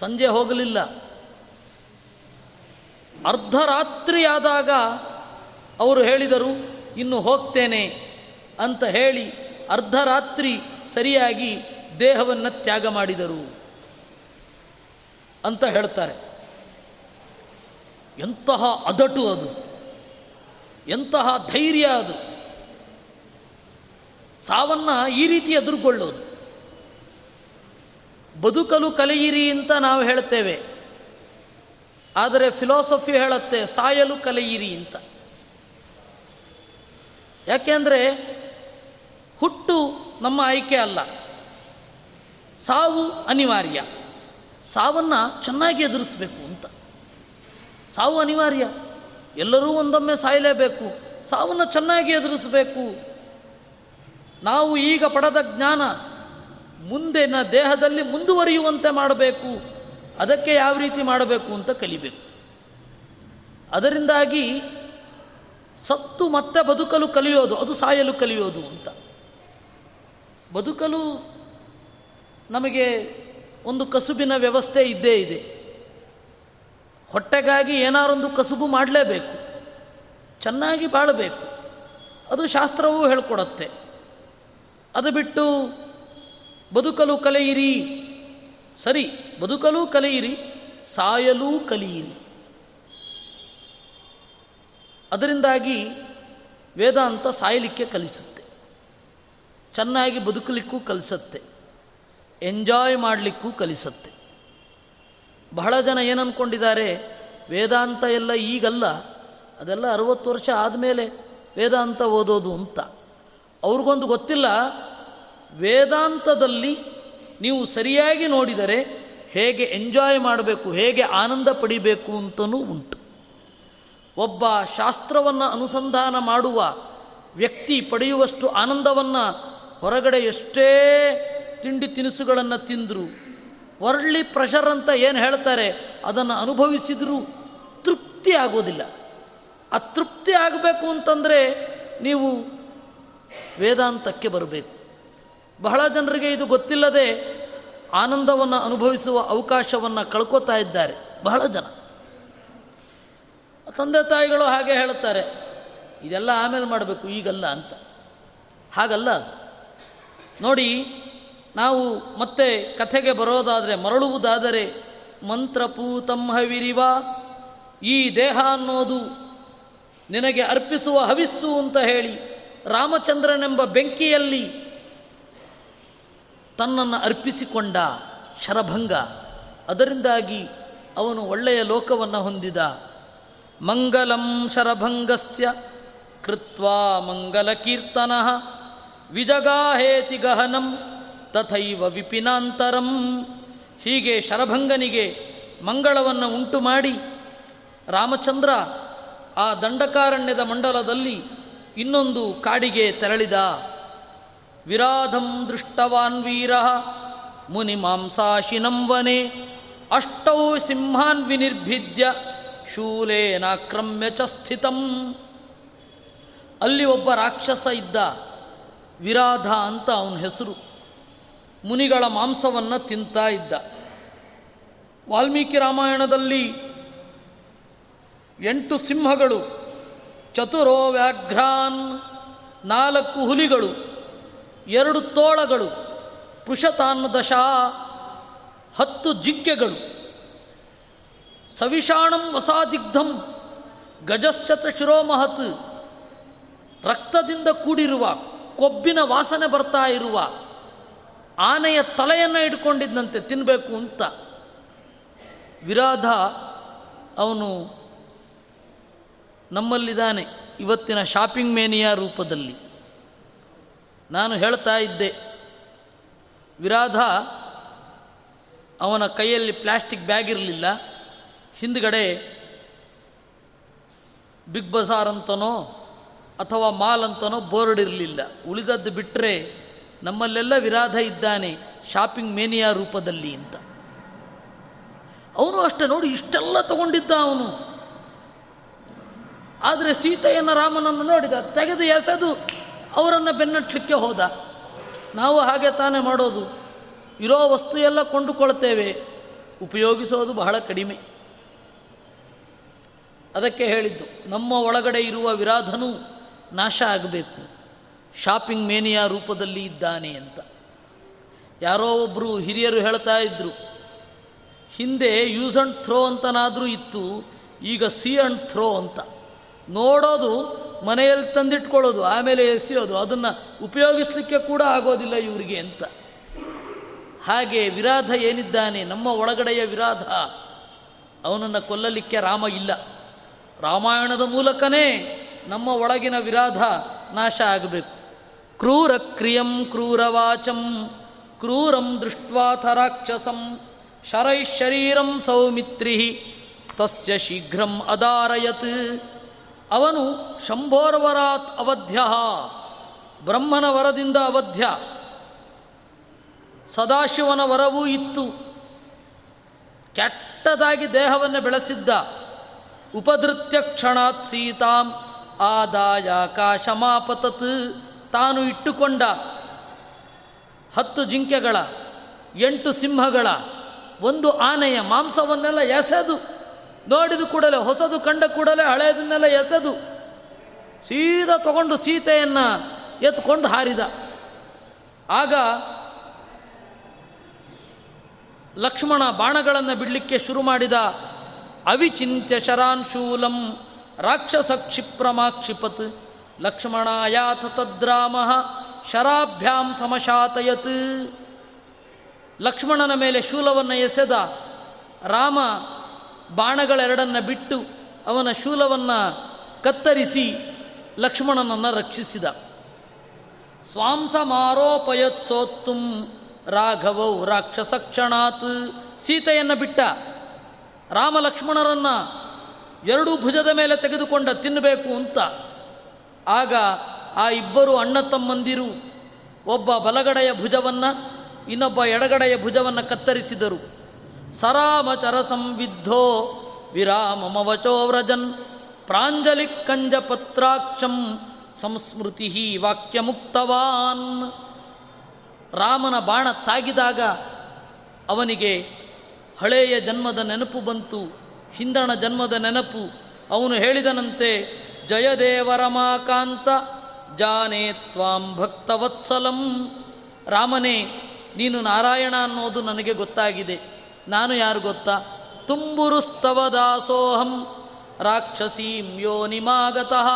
ಸಂಜೆ ಹೋಗಲಿಲ್ಲ. ಅರ್ಧರಾತ್ರಿಯಾದಾಗ ಅವರು ಹೇಳಿದರು, ಇನ್ನು ಹೋಗ್ತೇನೆ ಅಂತ ಹೇಳಿ ಅರ್ಧರಾತ್ರಿ ಸರಿಯಾಗಿ ದೇಹವನ್ನು ತ್ಯಾಗ ಮಾಡಿದರು ಅಂತ ಹೇಳ್ತಾರೆ. ಎಂತಹ ಅದಟು ಅದು, ಎಂತಹ ಧೈರ್ಯ ಅದು, ಸಾವನ್ನು ಈ ರೀತಿ ಎದುರುಗೊಳ್ಳೋದು. ಬದುಕಲು ಕಲಿಯಿರಿ ಅಂತ ನಾವು ಹೇಳ್ತೇವೆ, ಆದರೆ ಫಿಲಾಸಫಿ ಹೇಳುತ್ತೆ ಸಾಯಲು ಕಲಿಯಿರಿ ಅಂತ. ಯಾಕೆಂದರೆ ಹುಟ್ಟು ನಮ್ಮ ಆಯ್ಕೆ ಅಲ್ಲ, ಸಾವು ಅನಿವಾರ್ಯ. ಸಾವನ್ನು ಚೆನ್ನಾಗಿ ಎದುರಿಸಬೇಕು ಅಂತ. ಸಾವು ಅನಿವಾರ್ಯ, ಎಲ್ಲರೂ ಒಂದೊಮ್ಮೆ ಸಾಯಲೇಬೇಕು. ಸಾವನ್ನು ಚೆನ್ನಾಗಿ ಎದುರಿಸಬೇಕು. ನಾವು ಈಗ ಪಡೆದ ಜ್ಞಾನ ಮುಂದೆ ನ ದೇಹದಲ್ಲಿ ಮುಂದುವರಿಯುವಂತೆ ಮಾಡಬೇಕು. ಅದಕ್ಕೆ ಯಾವ ರೀತಿ ಮಾಡಬೇಕು ಅಂತ ಕಲಿಬೇಕು. ಅದರಿಂದಾಗಿ ಸತ್ತು ಮತ್ತೆ ಬದುಕಲು ಕಲಿಯೋದು ಅದು ಸಾಯಲು ಕಲಿಯೋದು ಅಂತ. ಬದುಕಲು ನಮಗೆ ಒಂದು ಕಸುಬಿನ ವ್ಯವಸ್ಥೆ ಇದ್ದೇ ಇದೆ. ಹೊಟ್ಟೆಗಾಗಿ ಏನಾರೊಂದು ಕಸುಬು ಮಾಡಲೇಬೇಕು, ಚೆನ್ನಾಗಿ ಬಾಳಬೇಕು, ಅದು ಶಾಸ್ತ್ರವೂ ಹೇಳ್ಕೊಡತ್ತೆ. ಅದು ಬಿಟ್ಟು ಬದುಕಲು ಕಲಿಯಿರಿ, ಸರಿ, ಬದುಕಲು ಕಲಿಯಿರಿ, ಸಾಯಲೂ ಕಲಿಯಿರಿ. ಅದರಿಂದಾಗಿ ವೇದಾಂತ ಸಾಯಲಿಕ್ಕೆ ಕಲಿಸುತ್ತೆ, ಚೆನ್ನಾಗಿ ಬದುಕಲಿಕ್ಕೂ ಕಲಿಸತ್ತೆ, ಎಂಜಾಯ್ ಮಾಡಲಿಕ್ಕೂ ಕಲಿಸತ್ತೆ. ಬಹಳ ಜನ ಏನನ್ಕೊಂಡಿದ್ದಾರೆ, ವೇದಾಂತ ಎಲ್ಲ ಈಗಲ್ಲ, ಅದೆಲ್ಲ 60 ವರ್ಷ ಆದಮೇಲೆ ವೇದಾಂತ ಓದೋದು ಅಂತ. ಅವ್ರಿಗೊಂದು ಗೊತ್ತಿಲ್ಲ, ವೇದಾಂತದಲ್ಲಿ ನೀವು ಸರಿಯಾಗಿ ನೋಡಿದರೆ ಹೇಗೆ ಎಂಜಾಯ್ ಮಾಡಬೇಕು, ಹೇಗೆ ಆನಂದ ಪಡಿಬೇಕು ಅಂತಲೂ ಉಂಟು. ಒಬ್ಬ ಶಾಸ್ತ್ರವನ್ನು ಅನುಸಂಧಾನ ಮಾಡುವ ವ್ಯಕ್ತಿ ಪಡೆಯುವಷ್ಟು ಆನಂದವನ್ನು ಹೊರಗಡೆ ಎಷ್ಟೇ ತಿಂಡಿ ತಿನಿಸುಗಳನ್ನು ತಿಂದರು, ವರ್ಲ್ಡ್ಲಿ ಪ್ರೆಷರ್ ಅಂತ ಏನು ಹೇಳ್ತಾರೆ ಅದನ್ನು ಅನುಭವಿಸಿದರೂ ತೃಪ್ತಿ ಆಗೋದಿಲ್ಲ. ಆ ತೃಪ್ತಿ ಆಗಬೇಕು ಅಂತಂದರೆ ನೀವು ವೇದಾಂತಕ್ಕೆ ಬರಬೇಕು. ಬಹಳ ಜನರಿಗೆ ಇದು ಗೊತ್ತಿಲ್ಲದೆ ಆನಂದವನ್ನು ಅನುಭವಿಸುವ ಅವಕಾಶವನ್ನು ಕಳ್ಕೊತಾ ಇದ್ದಾರೆ. ಬಹಳ ಜನ ತಂದೆ ತಾಯಿಗಳು ಹಾಗೆ ಹೇಳ್ತಾರೆ, ಇದೆಲ್ಲ ಆಮೇಲೆ ಮಾಡಬೇಕು ಈಗಲ್ಲ ಅಂತ. ಹಾಗಲ್ಲ ಅದು. ನೋಡಿ, ನಾವು ಮತ್ತೆ ಕಥೆಗೆ ಬರೋದಾದರೆ, ಮರಳುವುದಾದರೆ, ಮಂತ್ರಪೂತಂ ಹವಿರಿವ, ಈ ದೇಹ ಅನ್ನೋದು ನಿನಗೆ ಅರ್ಪಿಸುವ ಹವಿಸ್ಸು ಅಂತ ಹೇಳಿ ರಾಮಚಂದ್ರನೆಂಬ ಬೆಂಕಿಯಲ್ಲಿ ತನ್ನನ್ನು ಅರ್ಪಿಸಿಕೊಂಡ ಶರಭಂಗ. ಅದರಿಂದಾಗಿ ಅವನು ಒಳ್ಳೆಯ ಲೋಕವನ್ನು ಹೊಂದಿದ. ಮಂಗಲಂ ಶರಭಂಗಸ್ಯ ಕೃತ್ವಾ ಮಂಗಲಕೀರ್ತನಃ ವಿಜಗಾಹೇತಿ ಗಹನಂ ತಥೈವ ವಿಪಿನಾಂತರಂ. ಹೀಗೆ ಶರಭಂಗನಿಗೆ ಮಂಗಳವನ್ನು ಉಂಟು ಮಾಡಿ ರಾಮಚಂದ್ರ ಆ ದಂಡಕಾರಣ್ಯದ ಮಂಡಲದಲ್ಲಿ ಇನ್ನೊಂದು ಕಾಡಿಗೆ ತೆರಳಿದ. ವಿರಾಧಂ ದೃಷ್ಟವಾನ್ ವೀರ ಮುನಿಮಾಂಸಾಶಿನಂ ವನೆ ಅಷ್ಟೌ ಸಿಂಹಾನ್ ವಿನಿರ್ಭಿದ್ಯ ಶೂಲೇನಾಕ್ರಮ್ಯ ಚ ಸ್ಥಿತಂ. ಅಲ್ಲಿ ಒಬ್ಬ ರಾಕ್ಷಸ ಇದ್ದ, ವಿರಾಧ ಅಂತ ಅವನ ಹೆಸರು. ಮುನಿಗಳ ಮಾಂಸವನ್ನು ತಿಂತಾ ಇದ್ದ. ವಾಲ್ಮೀಕಿ ರಾಮಾಯಣದಲ್ಲಿ 8 ಸಿಂಹಗಳು, 4 ವ್ಯಾಘ್ರಾನ್, 4 ಹುಲಿಗಳು, 2 ತೋಳಗಳು, ಪೃಷತಾನ್ನದಶ, 10 ಜಿಂಕೆಗಳು, ಸವಿಷಾಣಂ ವಸಾದಿಗ್ಧಂ ಗಜಸ್ಯತ ಶಿರೋಮಹತ್, ರಕ್ತದಿಂದ ಕೂಡಿರುವ ಕೊಬ್ಬಿನ ವಾಸನೆ ಬರ್ತಾ ಇರುವ ಆನೆಯ ತಲೆಯನ್ನು ಇಟ್ಕೊಂಡಿದ್ದಂತೆ ತಿನ್ನಬೇಕು ಅಂತ ವಿರಾಧ. ಅವನು ನಮ್ಮಲ್ಲಿದ್ದಾನೆ ಇವತ್ತಿನ ಶಾಪಿಂಗ್ ಮೇನಿಯ ರೂಪದಲ್ಲಿ. ನಾನು ಹೇಳ್ತಾ ಇದ್ದೆ, ವಿರಾಧ ಅವನ ಕೈಯಲ್ಲಿ ಪ್ಲ್ಯಾಸ್ಟಿಕ್ ಬ್ಯಾಗ್ ಇರಲಿಲ್ಲ, ಹಿಂದ್ಗಡೆ ಬಿಗ್ ಬಜಾರ್ ಅಂತನೋ ಅಥವಾ ಮಾಲ್ ಅಂತನೋ ಬೋರ್ಡ್ ಇರಲಿಲ್ಲ. ಉಳಿದದ್ದು ಬಿಟ್ಟರೆ ನಮ್ಮಲ್ಲೆಲ್ಲ ವಿರಾಧ ಇದ್ದಾನೆ ಶಾಪಿಂಗ್ ಮೇನಿಯಾ ರೂಪದಲ್ಲಿ ಅಂತ. ಅವನು ಅಷ್ಟೇ ನೋಡಿ, ಇಷ್ಟೆಲ್ಲ ತಗೊಂಡಿದ್ದ ಅವನು. ಆದರೆ ಸೀತೆಯನ್ನು ರಾಮನನ್ನು ನೋಡಿದ, ತೆಗೆದು ಎಸೆದು ಅವರನ್ನು ಬೆನ್ನಟ್ಟಲಿಕ್ಕೆ ಹೋದ. ನಾವು ಹಾಗೆ ತಾನೇ ಮಾಡೋದು, ಇರೋ ವಸ್ತು ಎಲ್ಲ ಕೊಂಡುಕೊಳ್ತೇವೆ, ಉಪಯೋಗಿಸೋದು ಬಹಳ ಕಡಿಮೆ. ಅದಕ್ಕೆ ಹೇಳಿದ್ದು ನಮ್ಮ ಒಳಗಡೆ ಇರುವ ವಿರಾಧನೂ ನಾಶ ಆಗಬೇಕು, ಶಾಪಿಂಗ್ ಮೇನಿಯಾ ರೂಪದಲ್ಲಿ ಇದ್ದಾನೆ ಅಂತ. ಯಾರೋ ಒಬ್ಬರು ಹಿರಿಯರು ಹೇಳ್ತಾ ಇದ್ದರು, ಹಿಂದೆ ಯೂಸ್ ಆ್ಯಂಡ್ ಥ್ರೋ ಅಂತನಾದರೂ ಇತ್ತು, ಈಗ ಸಿ ಆ್ಯಂಡ್ ಥ್ರೋ ಅಂತ. ನೋಡೋದು, ಮನೆಯಲ್ಲಿ ತಂದಿಟ್ಕೊಳ್ಳೋದು, ಆಮೇಲೆ ಎಸೆಯೋದು, ಅದನ್ನು ಉಪಯೋಗಿಸಲಿಕ್ಕೆ ಕೂಡ ಆಗೋದಿಲ್ಲ ಇವರಿಗೆ ಅಂತ. ಹಾಗೆ ವಿರಾಧ ಏನಿದ್ದಾನೆ, ನಮ್ಮ ಒಳಗಡೆಯ ವಿರಾಧ, ಅವನನ್ನು ಕೊಲ್ಲಲಿಕ್ಕೆ ರಾಮ ಇಲ್ಲ. ರಾಮಾಯಣದ ಮೂಲಕನೇ ನಮ್ಮ ಒಳಗಿನ ವಿರಾಧ ನಾಶ ಆಗಬೇಕು. ಕ್ರೂರ ಕ್ರಿಯಂ ಕ್ರೂರವಾಚಂ ಕ್ರೂರಂ ದೃಷ್ಟ್ವಾಥ ರಾಕ್ಷಸಂ ಶರೈಶರೀರಂ ಸೌಮಿತ್ರಿ ತಸ್ಯ ಶೀಘ್ರಂ ಅದಾರಯತ್. ಅವನು ಶಂಭೋರ್ವರಾತ್ ಅವಧ್ಯ, ಬ್ರಹ್ಮನ ವರದಿಂದ ಅವಧ್ಯ. ಸದಾಶಿವನ ವರವೂ ಇತ್ತು, ಕೆಟ್ಟದಾಗಿ ದೇಹವನ್ನು ಬೆಳೆಸಿದ್ದ. ಉಪಧೃತ್ಯ ಕ್ಷಣಾತ್ ಸೀತಾಂ ಆದಾಯ ಕಾಶಮಾಪತತ್. ತಾನು ಇಟ್ಟುಕೊಂಡ 10 ಜಿಂಕೆಗಳ 8 ಸಿಂಹಗಳ 1 ಆನೆಯ ಮಾಂಸವನ್ನೆಲ್ಲ ಎಸೆದು, ನೋಡಿದ ಕೂಡಲೇ, ಹೊಸದು ಕಂಡ ಕೂಡಲೇ ಹಳೆಯದನ್ನೆಲ್ಲ ಎಸೆದು ಸೀದಾ ತಗೊಂಡು ಸೀತೆಯನ್ನು ಎತ್ಕೊಂಡು ಹಾರಿದ. ಆಗ ಲಕ್ಷ್ಮಣ ಬಾಣಗಳನ್ನು ಬಿಡಲಿಕ್ಕೆ ಶುರು ಮಾಡಿದ. ಅವಿಚಿಂತ್ಯ ಶರಾನ್ ಶೂಲಂ ರಾಕ್ಷಸ ಕ್ಷಿಪ್ರಮಾಕ್ಷಿಪತ್. ಲಕ್ಷ್ಮಣ ಯಾಥ ತದ್ರಾಮ ಶರಾಭ್ಯಾಂ ಸಮಶಾತಯತ್. ಲಕ್ಷ್ಮಣನ ಮೇಲೆ ಶೂಲವನ್ನು ಎಸೆದ. ರಾಮ ಬಾಣಗಳೆರಡನ್ನು ಬಿಟ್ಟು ಅವನ ಶೂಲವನ್ನು ಕತ್ತರಿಸಿ ಲಕ್ಷ್ಮಣನನ್ನು ರಕ್ಷಿಸಿದ. ಸ್ವಾಂಸಮಾರೋಪಯತ್ಸೋತ್ತುಂ ರಾಘವೌ ರಾಕ್ಷಸ ಕ್ಷಣಾತ್. ಸೀತೆಯನ್ನು ಬಿಟ್ಟ, ರಾಮ ಲಕ್ಷ್ಮಣರನ್ನು ಎರಡೂ ಭುಜದ ಮೇಲೆ ತೆಗೆದುಕೊಂಡ ತಿನ್ನಬೇಕು ಅಂತ. ಆಗ ಆ ಇಬ್ಬರು ಅಣ್ಣ ತಮ್ಮಂದಿರು ಒಬ್ಬ ಬಲಗಡೆಯ ಭುಜವನ್ನು, ಇನ್ನೊಬ್ಬ ಎಡಗಡೆಯ ಭುಜವನ್ನು ಕತ್ತರಿಸಿದರು. ಸರಾಮಚರ ಸಂವಿದ್ಧೋ ವಿರಾಮಮವಚೋ ವ್ರಜನ್ ಪ್ರಾಂಜಲಿ ಕಂಜ ಪತ್ರಾಕ್ಷಂ ಸಂಸ್ಮೃತಿ ವಾಕ್ಯ ಮುಕ್ತವಾನ್. ರಾಮನ ಬಾಣ ತಾಗಿದಾಗ ಅವನಿಗೆ ಹಳೆಯ ಜನ್ಮದ ನೆನಪು ಬಂತು, ಹಿಂದಣ ಜನ್ಮದ ನೆನಪು. ಅವನು ಹೇಳಿದನಂತೆ, ಜಯದೇವರಮಾಕಾಂತ ಜಾನೇ ತ್ವಾಂ ಭಕ್ತವತ್ಸಲಂ. ರಾಮನೇ, ನೀನು ನಾರಾಯಣ ಅನ್ನೋದು ನನಗೆ ಗೊತ್ತಾಗಿದೆ. ನಾನು ಯಾರು ಗೊತ್ತಾ? ತುಂಬುರುಸ್ತವ ದಾಸೋಹಂ ರಾಕ್ಷಸೀಂ ಯೋನಿಮಾಗತಃ.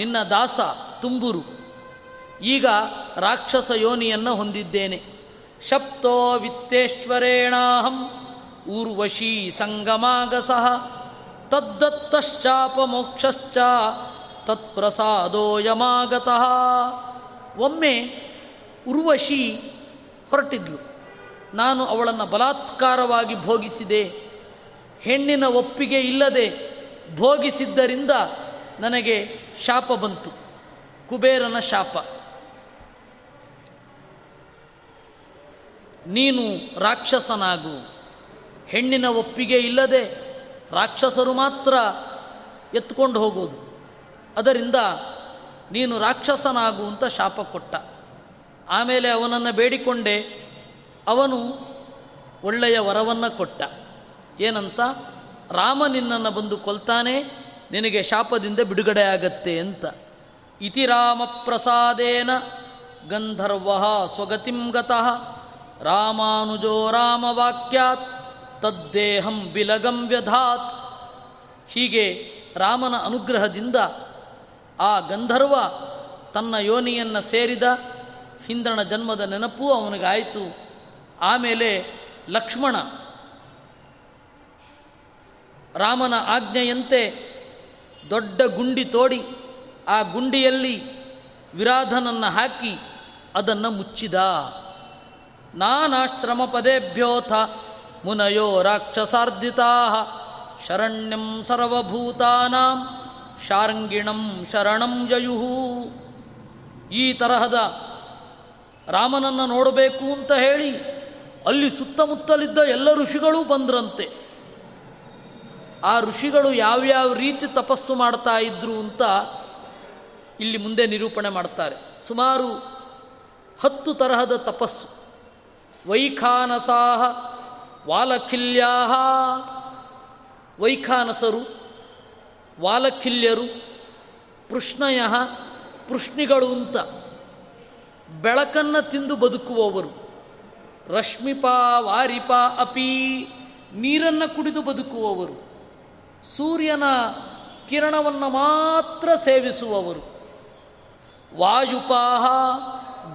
ನಿನ್ನ ದಾಸ ತುಂಬುರು, ಈಗ ರಾಕ್ಷಸ ಯೋನಿಯನ್ನು ಹೊಂದಿದ್ದೇನೆ. ಶಪ್ತೋ ವಿತ್ತೇಶ್ವರೇಣಾಹಂ ಊರ್ವಶೀ ಸಂಗಮಾಗಸಃ ತದ್ದತ್ತಶ್ಚಾಪ ಮೋಕ್ಷಶ್ಚ ತತ್ಪ್ರಸಾದೋಯಮಾಗತಃ. ಒಮ್ಮೆ ಉರ್ವಶಿ ಹೊರಟಿದ್ಲು, ನಾನು ಅವಳನ್ನು ಬಲಾತ್ಕಾರವಾಗಿ ಭೋಗಿಸಿದೆ, ಹೆಣ್ಣಿನ ಒಪ್ಪಿಗೆ ಇಲ್ಲದೆ ಭೋಗಿಸಿದ್ದರಿಂದ ನನಗೆ ಶಾಪ ಬಂತು, ಕುಬೇರನ ಶಾಪ. ನೀನು ರಾಕ್ಷಸನಾಗು, ಹೆಣ್ಣಿನ ಒಪ್ಪಿಗೆ ಇಲ್ಲದೆ ರಾಕ್ಷಸರು ಮಾತ್ರ ಎತ್ಕೊಂಡು ಹೋಗೋದು, ಅದರಿಂದ ನೀನು ರಾಕ್ಷಸನಾಗು ಅಂತ ಶಾಪ ಕೊಟ್ಟ. ಆಮೇಲೆ ಅವನನ್ನು ಬೇಡಿಕೊಂಡೆ, ಅವನು ಒಳ್ಳೆಯ ವರವನ್ನು ಕೊಟ್ಟ. ಏನಂತ? ರಾಮ ನಿನ್ನನ್ನು ಬಂದು ಕೊಲ್ತಾನೆ, ನಿನಗೆ ಶಾಪದಿಂದ ಬಿಡುಗಡೆ ಆಗತ್ತೆ ಅಂತ. ಇತಿ ರಾಮ ಪ್ರಸಾದೇನ ಗಂಧರ್ವಃ ಸ್ವಗತಿಂ ಗತಃ ರಾಮಾನುಜೋ ರಾಮವಾಕ್ಯಾತ್ ತದ್ದೇಹಂ ಬಿಲಗಂ ವ್ಯಧಾತ್. ಹೀಗೆ ರಾಮನ ಅನುಗ್ರಹದಿಂದ ಆ ಗಂಧರ್ವ ತನ್ನ ಯೋನಿಯನ್ನು ಸೇರಿದ, ಹಿಂದಣ ಜನ್ಮದ ನೆನಪು ಅವನಿಗಾಯಿತು. ಆಮೇಲೆ ಲಕ್ಷ್ಮಣ ರಾಮನ ಆಜ್ಞೆಯಂತೆ ದೊಡ್ಡ ಗುಂಡಿ ತೋಡಿ ಆ ಗುಂಡಿಯಲ್ಲಿ ವಿರಾಧನನ್ನು ಹಾಕಿ ಅದನ್ನು ಮುಚ್ಚಿದ. ನಾನಾಶ್ರಮ ಪದೇಭ್ಯೋಥ ಮುನಯೋ ರಾಕ್ಷಸಾರ್ಧಿತಾಃ ಶರಣ್ಯಂ ಸರ್ವಭೂತಾನಾಂ ಶಾರಂಗಿಣಂ ಶರಣಂ ಜಯುಹು. ಈ ತರಹದ ರಾಮನನ್ನು ನೋಡಬೇಕು ಅಂತ ಹೇಳಿ ಅಲ್ಲಿ ಸುತ್ತಮುತ್ತಲಿದ್ದ ಎಲ್ಲ ಋಷಿಗಳೂ ಬಂದ್ರಂತೆ. ಆ ಋಷಿಗಳು ಯಾವ್ಯಾವ ರೀತಿ ತಪಸ್ಸು ಮಾಡ್ತಾ ಇದ್ರು ಅಂತ ಇಲ್ಲಿ ಮುಂದೆ ನಿರೂಪಣೆ ಮಾಡ್ತಾರೆ. ಸುಮಾರು 10 ತರಹದ ತಪಸ್ಸು. ವೈಖಾನಸಾಹ ವಾಲಖಿಲ್ಯಾಹ, ವೈಖಾನಸರು, ವಾಲಖಿಲ್ಯರು, ಪೃಷ್ಣಯಃ ಪೃಷ್ಣಿಗಳು ಅಂತ ಬೆಳಕನ್ನು ತಿಂದು ಬದುಕುವವರು, ರಶ್ಮಿಪ ವಾರಿಪ ಅಪಿ ನೀರನ್ನು ಕುಡಿದು ಬದುಕುವವರು, ಸೂರ್ಯನ ಕಿರಣವನ್ನು ಮಾತ್ರ ಸೇವಿಸುವವರು, ವಾಯುಪಾಹ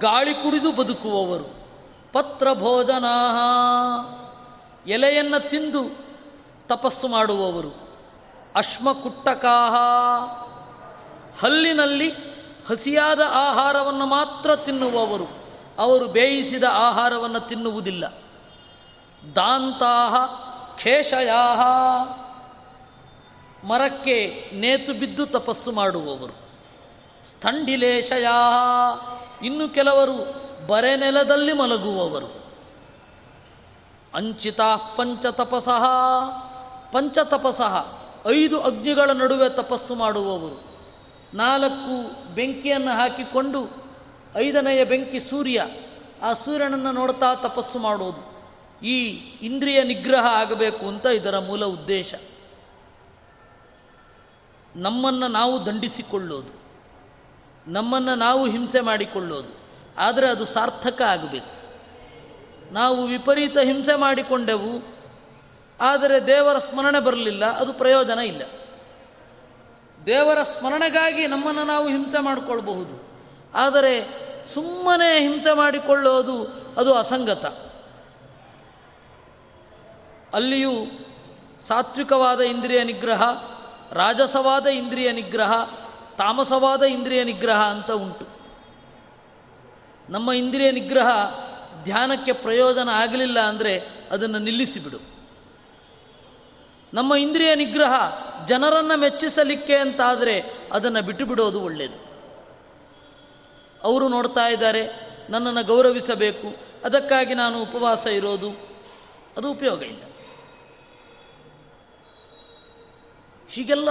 ಗಾಳಿ ಕುಡಿದು ಬದುಕುವವರು, ಪತ್ರಭೋಜನಾ ಎಲೆಯನ್ನು ತಿಂದು ತಪಸ್ಸು ಮಾಡುವವರು, ಅಶ್ಮಕುಟ್ಟಕಾಹ ಹಲ್ಲಿನಲ್ಲಿ ಹಸಿಯಾದ ಆಹಾರವನ್ನು ಮಾತ್ರ ತಿನ್ನುವವರು, ಅವರು ಬೇಯಿಸಿದ ಆಹಾರವನ್ನು ತಿನ್ನುವುದಿಲ್ಲ, ದಾಂತಾಹ ಖೇಷಯಾಹ ಮರಕ್ಕೆ ನೇತು ಬಿದ್ದು ತಪಸ್ಸು ಮಾಡುವವರು, ಸ್ಥಂಡಿಲೇಶಯಾಹ ಇನ್ನು ಕೆಲವರು ಬರೆ ನೆಲದಲ್ಲಿ ಮಲಗುವವರು, ಅಂಚಿತಾ ಪಂಚತಪಸಃ ಪಂಚತಪಸಃ 5 ಅಗ್ನಿಗಳ ನಡುವೆ ತಪಸ್ಸು ಮಾಡುವವರು, 4 ಬೆಂಕಿಯನ್ನು ಹಾಕಿಕೊಂಡು 5ನೆಯ ಬೆಂಕಿ ಸೂರ್ಯ, ಆ ಸೂರ್ಯನನ್ನು ನೋಡ್ತಾ ತಪಸ್ಸು ಮಾಡೋದು. ಈ ಇಂದ್ರಿಯ ನಿಗ್ರಹ ಆಗಬೇಕು ಅಂತ ಇದರ ಮೂಲ ಉದ್ದೇಶ. ನಮ್ಮನ್ನು ನಾವು ದಂಡಿಸಿಕೊಳ್ಳೋದು, ನಮ್ಮನ್ನು ನಾವು ಹಿಂಸೆ ಮಾಡಿಕೊಳ್ಳೋದು, ಆದರೆ ಅದು ಸಾರ್ಥಕ ಆಗಬೇಕು. ನಾವು ವಿಪರೀತ ಹಿಂಸೆ ಮಾಡಿಕೊಂಡೆವು, ಆದರೆ ದೇವರ ಸ್ಮರಣೆ ಬರಲಿಲ್ಲ, ಅದು ಪ್ರಯೋಜನ ಇಲ್ಲ. ದೇವರ ಸ್ಮರಣೆಗಾಗಿ ನಮ್ಮನ್ನು ನಾವು ಹಿಂಸೆ ಮಾಡಿಕೊಳ್ಬಹುದು, ಆದರೆ ಸುಮ್ಮನೆ ಹಿಂಸೆ ಮಾಡಿಕೊಳ್ಳೋದು ಅದು ಅಸಂಗತ. ಅಲ್ಲಿಯೂ ಸಾತ್ವಿಕವಾದ ಇಂದ್ರಿಯ ನಿಗ್ರಹ, ರಾಜಸವಾದ ಇಂದ್ರಿಯ ನಿಗ್ರಹ, ತಾಮಸವಾದ ಇಂದ್ರಿಯ ನಿಗ್ರಹ ಅಂತ ಉಂಟು. ನಮ್ಮ ಇಂದ್ರಿಯ ನಿಗ್ರಹ ಧ್ಯಾನಕ್ಕೆ ಪ್ರಯೋಜನ ಆಗಲಿಲ್ಲ ಅಂದರೆ ಅದನ್ನು ನಿಲ್ಲಿಸಿಬಿಡು. ನಮ್ಮ ಇಂದ್ರಿಯ ನಿಗ್ರಹ ಜನರನ್ನು ಮೆಚ್ಚಿಸಲಿಕ್ಕೆ ಅಂತಾದರೆ ಅದನ್ನು ಬಿಟ್ಟು ಬಿಡೋದು ಒಳ್ಳೆಯದು. ಅವರು ನೋಡ್ತಾ ಇದ್ದಾರೆ, ನನ್ನನ್ನು ಗೌರವಿಸಬೇಕು, ಅದಕ್ಕಾಗಿ ನಾನು ಉಪವಾಸ ಇರೋದು, ಅದು ಉಪಯೋಗ ಇಲ್ಲ. ಹೀಗೆಲ್ಲ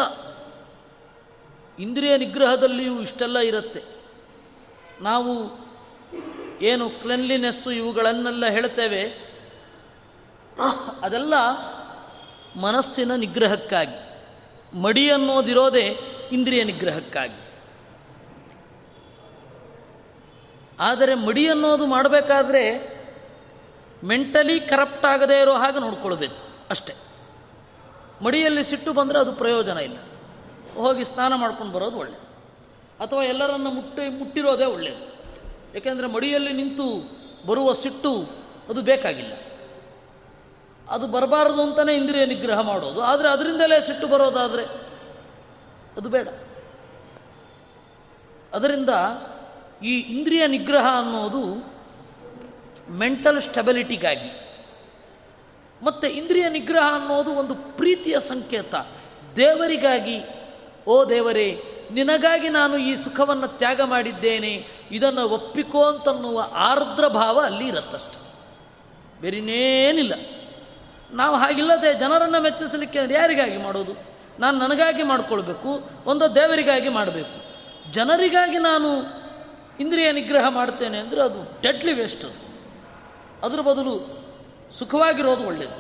ಇಂದ್ರಿಯ ನಿಗ್ರಹದಲ್ಲಿಯೂ ಇಷ್ಟೆಲ್ಲ ಇರುತ್ತೆ. ನಾವು ಏನು ಕ್ಲೆನ್ಲಿನೆಸ್ಸು ಇವುಗಳನ್ನೆಲ್ಲ ಹೇಳ್ತೇವೆ, ಅದೆಲ್ಲ ಮನಸ್ಸಿನ ನಿಗ್ರಹಕ್ಕಾಗಿ. ಮಡಿ ಅನ್ನೋದಿರೋದೇ ಇಂದ್ರಿಯ ನಿಗ್ರಹಕ್ಕಾಗಿ. ಆದರೆ ಮಡಿ ಅನ್ನೋದು ಮಾಡಬೇಕಾದ್ರೆ ಮೆಂಟಲಿ ಕರಪ್ಟ್ ಆಗದೇ ಇರೋ ಹಾಗೆ ನೋಡ್ಕೊಳ್ಬೇಕು ಅಷ್ಟೆ. ಮಡಿಯಲ್ಲಿ ಸಿಟ್ಟು ಬಂದರೆ ಅದು ಪ್ರಯೋಜನ ಇಲ್ಲ, ಹೋಗಿ ಸ್ನಾನ ಮಾಡ್ಕೊಂಡು ಬರೋದು ಒಳ್ಳೆಯದು, ಅಥವಾ ಎಲ್ಲರನ್ನು ಮುಟ್ಟಿರೋದೇ ಒಳ್ಳೆಯದು. ಏಕೆಂದರೆ ಮಡಿಯಲ್ಲಿ ನಿಂತು ಬರುವ ಸಿಟ್ಟು ಅದು ಬೇಕಾಗಿಲ್ಲ. ಅದು ಬರಬಾರದು ಅಂತಲೇ ಇಂದ್ರಿಯ ನಿಗ್ರಹ ಮಾಡೋದು, ಆದರೆ ಅದರಿಂದಲೇ ಸಿಟ್ಟು ಬರೋದಾದರೆ ಅದು ಬೇಡ. ಅದರಿಂದ ಈ ಇಂದ್ರಿಯ ನಿಗ್ರಹ ಅನ್ನೋದು ಮೆಂಟಲ್ ಸ್ಟೆಬಿಲಿಟಿಗಾಗಿ. ಮತ್ತು ಇಂದ್ರಿಯ ನಿಗ್ರಹ ಅನ್ನೋದು ಒಂದು ಪ್ರೀತಿಯ ಸಂಕೇತ, ದೇವರಿಗಾಗಿ. ಓ ದೇವರೇ, ನಿನಗಾಗಿ ನಾನು ಈ ಸುಖವನ್ನು ತ್ಯಾಗ ಮಾಡಿದ್ದೇನೆ, ಇದನ್ನು ಒಪ್ಪಿಕೋ ಅಂತನ್ನುವ ಆರ್ದ್ರ ಭಾವ ಅಲ್ಲಿ ಇರುತ್ತಷ್ಟೆ, ಬೇರೆನೇನಿಲ್ಲ. ನಾವು ಹಾಗಿಲ್ಲದೆ ಜನರನ್ನು ಮೆಚ್ಚಿಸಲಿಕ್ಕೆ ಯಾರಿಗಾಗಿ ಮಾಡೋದು? ನಾನು ನನಗಾಗಿ ಮಾಡಿಕೊಳ್ಬೇಕು, ಒಂದು ದೇವರಿಗಾಗಿ ಮಾಡಬೇಕು. ಜನರಿಗಾಗಿ ನಾನು ಇಂದ್ರಿಯ ನಿಗ್ರಹ ಮಾಡ್ತೇನೆ ಅಂದರೆ ಅದು ಡೆಡ್ಲಿ ವೇಸ್ಟ್. ಅದು ಅದರ ಬದಲು ಸುಖವಾಗಿರೋದು ಒಳ್ಳೆಯದು.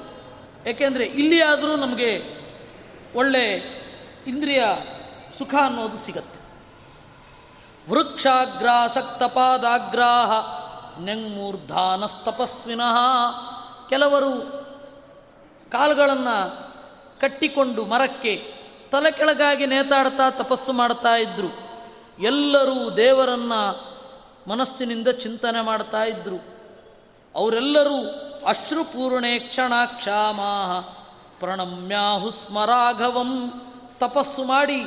ಏಕೆಂದರೆ ಇಲ್ಲಿ ಆದರೂ ನಮಗೆ ಒಳ್ಳೆ ಇಂದ್ರಿಯ ಸುಖ ಅನ್ನೋದು ಸಿಗತ್ತೆ. ವೃಕ್ಷಾಗ್ರಾಸಕ್ತಪಾದಾಗ್ರಾಹ ನೆಂಗ್ಮೂರ್ಧಾನಸ್ತಪಸ್ವಿನಃ, ಕೆಲವರು ಕಾಲುಗಳನ್ನು ಕಟ್ಟಿಕೊಂಡು ಮರಕ್ಕೆ ತಲೆ ಕೆಳಗಾಗಿ ನೇತಾಡ್ತಾ ತಪಸ್ಸು ಮಾಡ್ತಾ ಇದ್ದರು. ಎಲ್ಲರೂ ದೇವರನ್ನು ಮನಸ್ಸಿನಿಂದ ಚಿಂತನೆ ಮಾಡ್ತಾ ಇದ್ದರು. ಅವರೆಲ್ಲರೂ ಅಶ್ರುಪೂರ್ಣೇ ಕ್ಷಣಾಕ್ಷಾಮಾ ಪ್ರಣಮ್ಯಾಹುಸ್ಮರಾಘವಂ ತಪಸ್ಸು ಮಾಡಿ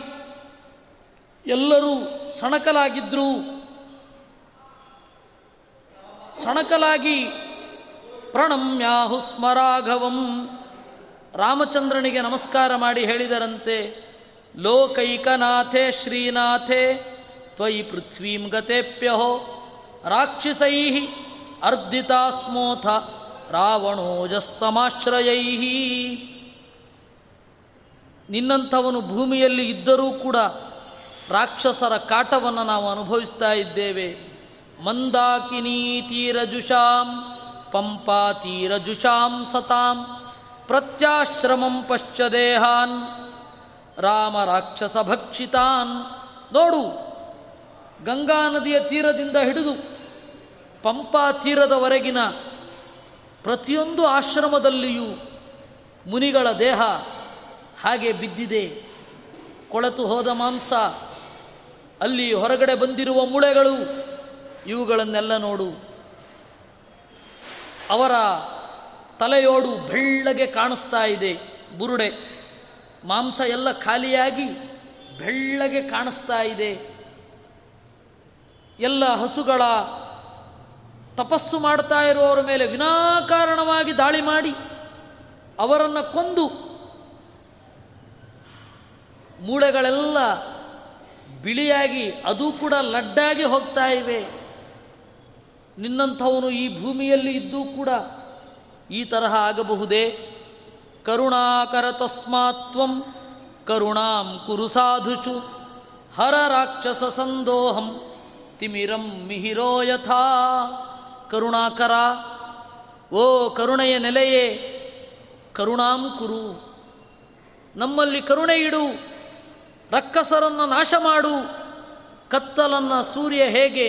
ಎಲ್ಲರೂ ಸಣಕಲಾಗಿದ್ದರು. ಸಣಕಲಾಗಿ ಪ್ರಣಮ್ಯಾಹುಸ್ಮರಾಘವಂ ರಾಮಚಂದ್ರನಿಗೆ ನಮಸ್ಕಾರ ಮಾಡಿ ಹೇಳಿದರಂತೆ, ಲೋಕೈಕನಾಥೇ ಶ್ರೀನಾಥೇ ತ್ವಯಿ ಪೃಥ್ವೀಂ ಗತೇಪ್ಯಹೋ ರಾಕ್ಷಸೈ ಅರ್ಧಿತಾಸ್ಮೋಥ ರಾವಣೋಜಸ್ಸಮಾಶ್ರಯೈ. ನಿನ್ನಂಥವನು ಭೂಮಿಯಲ್ಲಿ ಇದ್ದರೂ ಕೂಡ ರಾಕ್ಷಸರ ಕಾಟವನ್ನು ನಾವು ಅನುಭವಿಸ್ತಾ ಇದ್ದೇವೆ. ಮಂದಾಕಿನೀ ತೀರಜುಷಾಂ ಪಂಪಾ ತೀರಜುಷಾಂ ಸತಾಂ ಪ್ರತ್ಯಾಶ್ರಮಂ ಪಶ್ಚದೇಹಾನ್ ರಾಮ ರಾಕ್ಷಸ ಭಕ್ಷಿತಾನ್. ನೋಡು, ಗಂಗಾ ನದಿಯ ತೀರದಿಂದ ಹಿಡಿದು ಪಂಪಾ ತೀರದವರೆಗಿನ ಪ್ರತಿಯೊಂದು ಆಶ್ರಮದಲ್ಲಿಯೂ ಮುನಿಗಳ ದೇಹ ಹಾಗೆ ಬಿದ್ದಿದೆ. ಕೊಳೆತು ಹೋದ ಮಾಂಸ, ಅಲ್ಲಿ ಹೊರಗಡೆ ಬಂದಿರುವ ಮೂಳೆಗಳು, ಇವುಗಳನ್ನೆಲ್ಲ ನೋಡು. ಅವರ ತಲೆಯೋಡು ಬೆಳ್ಳಗೆ ಕಾಣಿಸ್ತಾ ಇದೆ, ಬುರುಡೆ ಮಾಂಸ ಎಲ್ಲ ಖಾಲಿಯಾಗಿ ಬೆಳ್ಳಗೆ ಕಾಣಿಸ್ತಾ ಇದೆ. ಎಲ್ಲ ಹಸುಗಳ ತಪಸ್ಸು ಮಾಡ್ತಾ ಇರುವವರ ಮೇಲೆ ವಿನಾಕಾರಣವಾಗಿ ದಾಳಿ ಮಾಡಿ ಅವರನ್ನು ಕೊಂದು ಮೂಳೆಗಳೆಲ್ಲ ಬಿಳಿಯಾಗಿ ಅದೂ ಕೂಡ ಲಡ್ಡಾಗಿ ಹೋಗ್ತಾ ಇವೆ. ನಿನ್ನಂಥವನು ಈ ಭೂಮಿಯಲ್ಲಿ ಇದ್ದೂ ಕೂಡ ಈ ತರಹ ಆಗಬಹುದೇ? ಕರುಣಾಕರ ತಸ್ಮಾತ್ವಂ ಕರುಣಾಂ ಕುರು ಸಾಧುಷು ಹರ ರಾಕ್ಷಸ ಸಂದೋಹಂ ತಿಮಿರಂ ಮಿಹಿರೋ ಯಥಾ. ಕರುಣಾಕರ, ಓ ಕರುಣೆಯ ನೆಲೆಯೇ, ಕರುಣಾಂ ಕುರು, ನಮ್ಮಲ್ಲಿ ಕರುಣೆ ಇಡು, ರಕ್ಕಸರನ್ನು ನಾಶ ಮಾಡು. ಕತ್ತಲನ್ನು ಸೂರ್ಯ ಹೇಗೆ,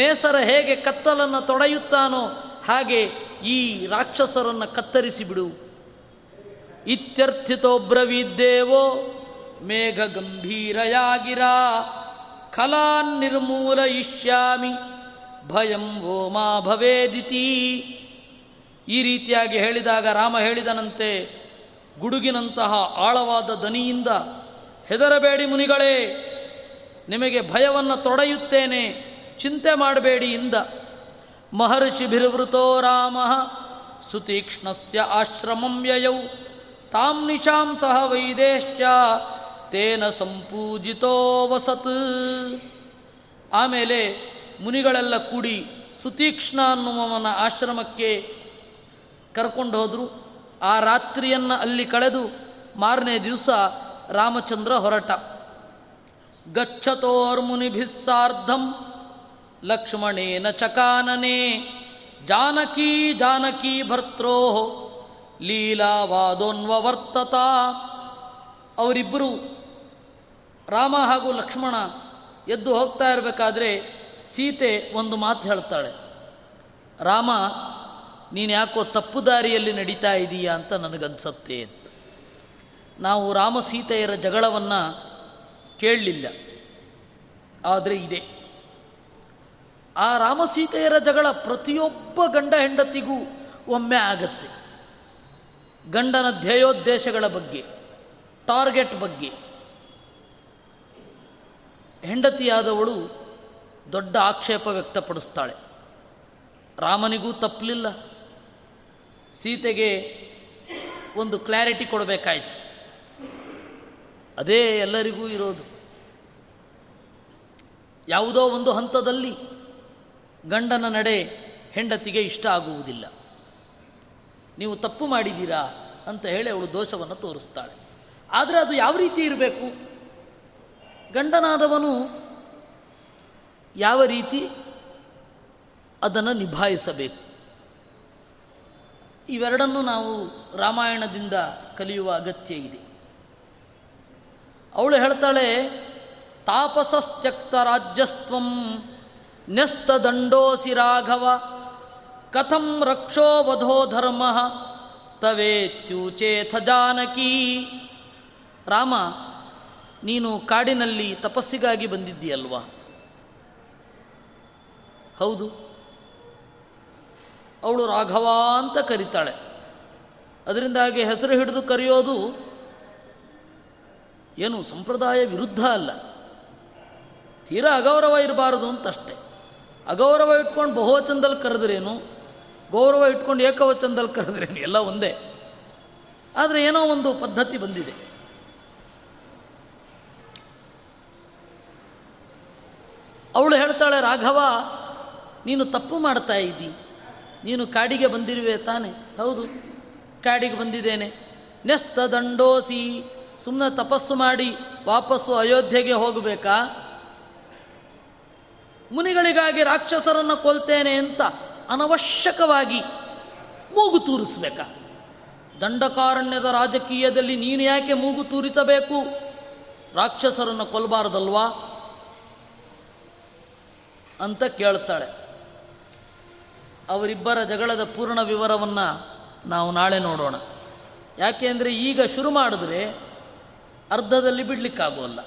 ನೇಸರ ಹೇಗೆ ಕತ್ತಲನ್ನು ತೊಡೆಯುತ್ತಾನೋ ಹಾಗೆ ಈ ರಾಕ್ಷಸರನ್ನು ಕತ್ತರಿಸಿಬಿಡು. ಇತ್ಯರ್ಥಿತೋ ಬ್ರವೀದ್ದೇವೋ ಮೇಘ ಗಂಭೀರಯಾಗಿರಾ ಖಲಾನ್ ನಿರ್ಮೂಲಯಿಷ್ಯಾಮಿ ಭಯಂ ವೋ ಮಾ ಭವೇದಿತಿ. ಈ ರೀತಿಯಾಗಿ ಹೇಳಿದಾಗ ರಾಮ ಹೇಳಿದನಂತೆ ಗುಡುಗಿನಂತಹ ಆಳವಾದ ದನಿಯಿಂದ, ಹೆದರಬೇಡಿ ಮುನಿಗಳೇ, ನಿಮಗೆ ಭಯವನ್ನು ತೊಡೆಯುತ್ತೇನೆ, ಚಿಂತೆ ಮಾಡಬೇಡಿ ಇಂದ. ಮಹರ್ಷಿಭಿರ್ವೃತೋ ರಾಮ ಸುತೀಕ್ಷ್ಣಸ್ಯ ಆಶ್ರಮಂ ಯಯೌ ತಾಂ ನಿಶಾಂ ಸಹ ವೈದೇಶ್ಚ ತೇನ ಸಂಪೂಜಿತೋ ವಸತ್. ಆಮೇಲೆ ಮುನಿಗಳೆಲ್ಲ ಕೂಡಿ ಸುತೀಕ್ಷ್ಣ ಅನ್ನುವವನ ಆಶ್ರಮಕ್ಕೆ ಕರ್ಕೊಂಡು ಹೋದರು. ಆ ರಾತ್ರಿಯನ್ನು ಅಲ್ಲಿ ಕಳೆದು ಮಾರನೇ ದಿವಸ ರಾಮಚಂದ್ರ ಹೊರಟ. ಗಚ್ಚತೋರ್ಮುನಿಭಿಸ್ಸಾರ್ಧಂ ಲಕ್ಷ್ಮಣೇನ ಚಕಾನನೇ ಜಾನಕೀ ಜಾನಕೀ ಭರ್ತೃೋ ಲೀಲಾವಾದೋನ್ವವರ್ತತ. ಅವರಿಬ್ಬರು ರಾಮ ಹಾಗೂ ಲಕ್ಷ್ಮಣ ಎದ್ದು ಹೋಗ್ತಾ ಇರಬೇಕಾದ್ರೆ ಸೀತೆ ಒಂದು ಮಾತು ಹೇಳ್ತಾಳೆ. ರಾಮ, ನೀನು ಯಾಕೋ ತಪ್ಪು ದಾರಿಯಲ್ಲಿ ನಡೀತಾ ಇದೀಯಾ ಅಂತ ನನಗನ್ಸತ್ತೆ ಅಂತ. ನಾವು ರಾಮ ಸೀತೆಯರ ಜಗಳವನ್ನು ಕೇಳಲಿಲ್ಲ, ಆದರೆ ಇದೆ ಆ ರಾಮ ಸೀತೆಯರ ಜಗಳ ಪ್ರತಿಯೊಬ್ಬ ಗಂಡ ಹೆಂಡತಿಗೂ ಒಮ್ಮೆ ಆಗತ್ತೆ. ಗಂಡನ ಧ್ಯೇಯೋದ್ದೇಶಗಳ ಬಗ್ಗೆ, ಟಾರ್ಗೆಟ್ ಬಗ್ಗೆ. ಹೆಂಡತಿಯಾದವಳು ದೊಡ್ಡ ಆಕ್ಷೇಪ ವ್ಯಕ್ತಪಡಿಸ್ತಾಳೆ. ರಾಮನಿಗೂ ತಪ್ಪಲಿಲ್ಲ, ಸೀತೆಗೆ ಒಂದು ಕ್ಲಾರಿಟಿ ಕೊಡಬೇಕಾಯಿತು. ಅದೇ ಎಲ್ಲರಿಗೂ ಇರೋದು. ಯಾವುದೋ ಒಂದು ಹಂತದಲ್ಲಿ ಗಂಡನ ನಡೆ ಹೆಂಡತಿಗೆ ಇಷ್ಟ ಆಗುವುದಿಲ್ಲ. ನೀವು ತಪ್ಪು ಮಾಡಿದ್ದೀರಾ ಅಂತ ಹೇಳಿ ಅವಳು ದೋಷವನ್ನು ತೋರಿಸ್ತಾಳೆ. ಆದರೆ ಅದು ಯಾವ ರೀತಿ ಇರಬೇಕು? ಗಂಡನಾದವನು ಯಾವ ರೀತಿ ಅದನ್ನು ನಿಭಾಯಿಸಬೇಕು? ಇವೆರಡನ್ನೂ ನಾವು ರಾಮಾಯಣದಿಂದ ಕಲಿಯುವ ಅಗತ್ಯ ಇದೆ. ಅವಳು ಹೇಳ್ತಾಳೆ, ತಾಪಸಸ್ತ್ಯಕ್ತ ರಾಜ್ಯಸ್ತ್ವಂ ನ್ಯಸ್ತ ದಂಡೋಸಿ ರಾಘವ ಕಥಂ ರಕ್ಷೋ ವಧೋ ಧರ್ಮ ತವೇತ್ಯೂಚೇಥ ಜಾನಕಿ. ರಾಮ, ನೀನು ಕಾಡಿನಲ್ಲಿ ತಪಸ್ಸಿಗಾಗಿ ಬಂದಿದ್ದೀಯಲ್ವಾ? ಹೌದು. ಅವಳು ರಾಘವ ಅಂತ ಕರೀತಾಳೆ. ಅದರಿಂದಾಗಿ ಹೆಸರು ಹಿಡಿದು ಕರೆಯೋದು ಏನು ಸಂಪ್ರದಾಯ ವಿರುದ್ಧ ಅಲ್ಲ, ತೀರಾ ಅಗೌರವ ಇರಬಾರದು ಅಂತಷ್ಟೆ. ಅಗೌರವ ಇಟ್ಕೊಂಡು ಬಹುವಚನದಲ್ಲಿ ಕರೆದ್ರೇನು, ಗೌರವ ಇಟ್ಕೊಂಡು ಏಕವಚನದಲ್ಲಿ ಕರೆದ್ರೇನು, ಎಲ್ಲ ಒಂದೇ. ಆದರೆ ಏನೋ ಒಂದು ಪದ್ಧತಿ ಬಂದಿದೆ. ಅವಳು ಹೇಳ್ತಾಳೆ, ರಾಘವ ನೀನು ತಪ್ಪು ಮಾಡ್ತಾ ಇದ್ದಿ, ನೀನು ಕಾಡಿಗೆ ಬಂದಿರುವೆ ತಾನೆ? ಹೌದು, ಕಾಡಿಗೆ ಬಂದಿದ್ದೇನೆ. ನೆಸ್ತ ದಂಡೋಸಿ, ಸುಮ್ಮನೆ ತಪಸ್ಸು ಮಾಡಿ ವಾಪಸ್ಸು ಅಯೋಧ್ಯೆಗೆ ಹೋಗಬೇಕಾ? ಮುನಿಗಳಿಗಾಗಿ ರಾಕ್ಷಸರನ್ನು ಕೊಲ್ತೇನೆ ಅಂತ ಅನವಶ್ಯಕವಾಗಿ ಮೂಗು ತೂರಿಸ್ಬೇಕಾ? ದಂಡಕಾರಣ್ಯದ ರಾಜಕೀಯದಲ್ಲಿ ನೀನು ಯಾಕೆ ಮೂಗು ತೂರಿಸಬೇಕು? ರಾಕ್ಷಸರನ್ನು ಕೊಲ್ಲಬಾರದಲ್ವಾ ಅಂತ ಕೇಳ್ತಾಳೆ. ಅವರಿಬ್ಬರ ಜಗಳದ ಪೂರ್ಣ ವಿವರವನ್ನು ನಾವು ನಾಳೆ ನೋಡೋಣ. ಯಾಕೆಂದರೆ ಈಗ ಶುರು ಮಾಡಿದ್ರೆ ಅರ್ಧದಲ್ಲಿ ಬಿಡಲಿಕ್ಕಾಗೋಲ್ಲ,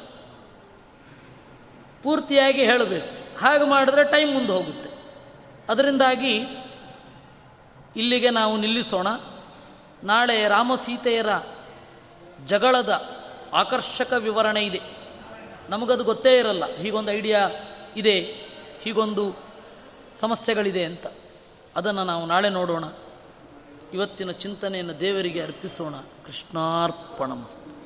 ಪೂರ್ತಿಯಾಗಿ ಹೇಳಬೇಕು. ಹಾಗೆ ಮಾಡಿದ್ರೆ ಟೈಮ್ ಮುಂದೆ ಹೋಗುತ್ತೆ. ಅದರಿಂದಾಗಿ ಇಲ್ಲಿಗೆ ನಾವು ನಿಲ್ಲಿಸೋಣ. ನಾಳೆ ರಾಮ ಸೀತೆಯರ ಜಗಳದ ಆಕರ್ಷಕ ವಿವರಣೆ ಇದೆ. ನಮಗದು ಗೊತ್ತೇ ಇರಲ್ಲ, ಹೀಗೊಂದು ಐಡಿಯಾ ಇದೆ, ಹೀಗೊಂದು ಸಮಸ್ಯೆಗಳಿದೆ ಅಂತ. ಅದನ್ನು ನಾವು ನಾಳೆ ನೋಡೋಣ. ಇವತ್ತಿನ ಚಿಂತನೆಯನ್ನು ದೇವರಿಗೆ ಅರ್ಪಿಸೋಣ. ಕೃಷ್ಣಾರ್ಪಣಮಸ್ತು.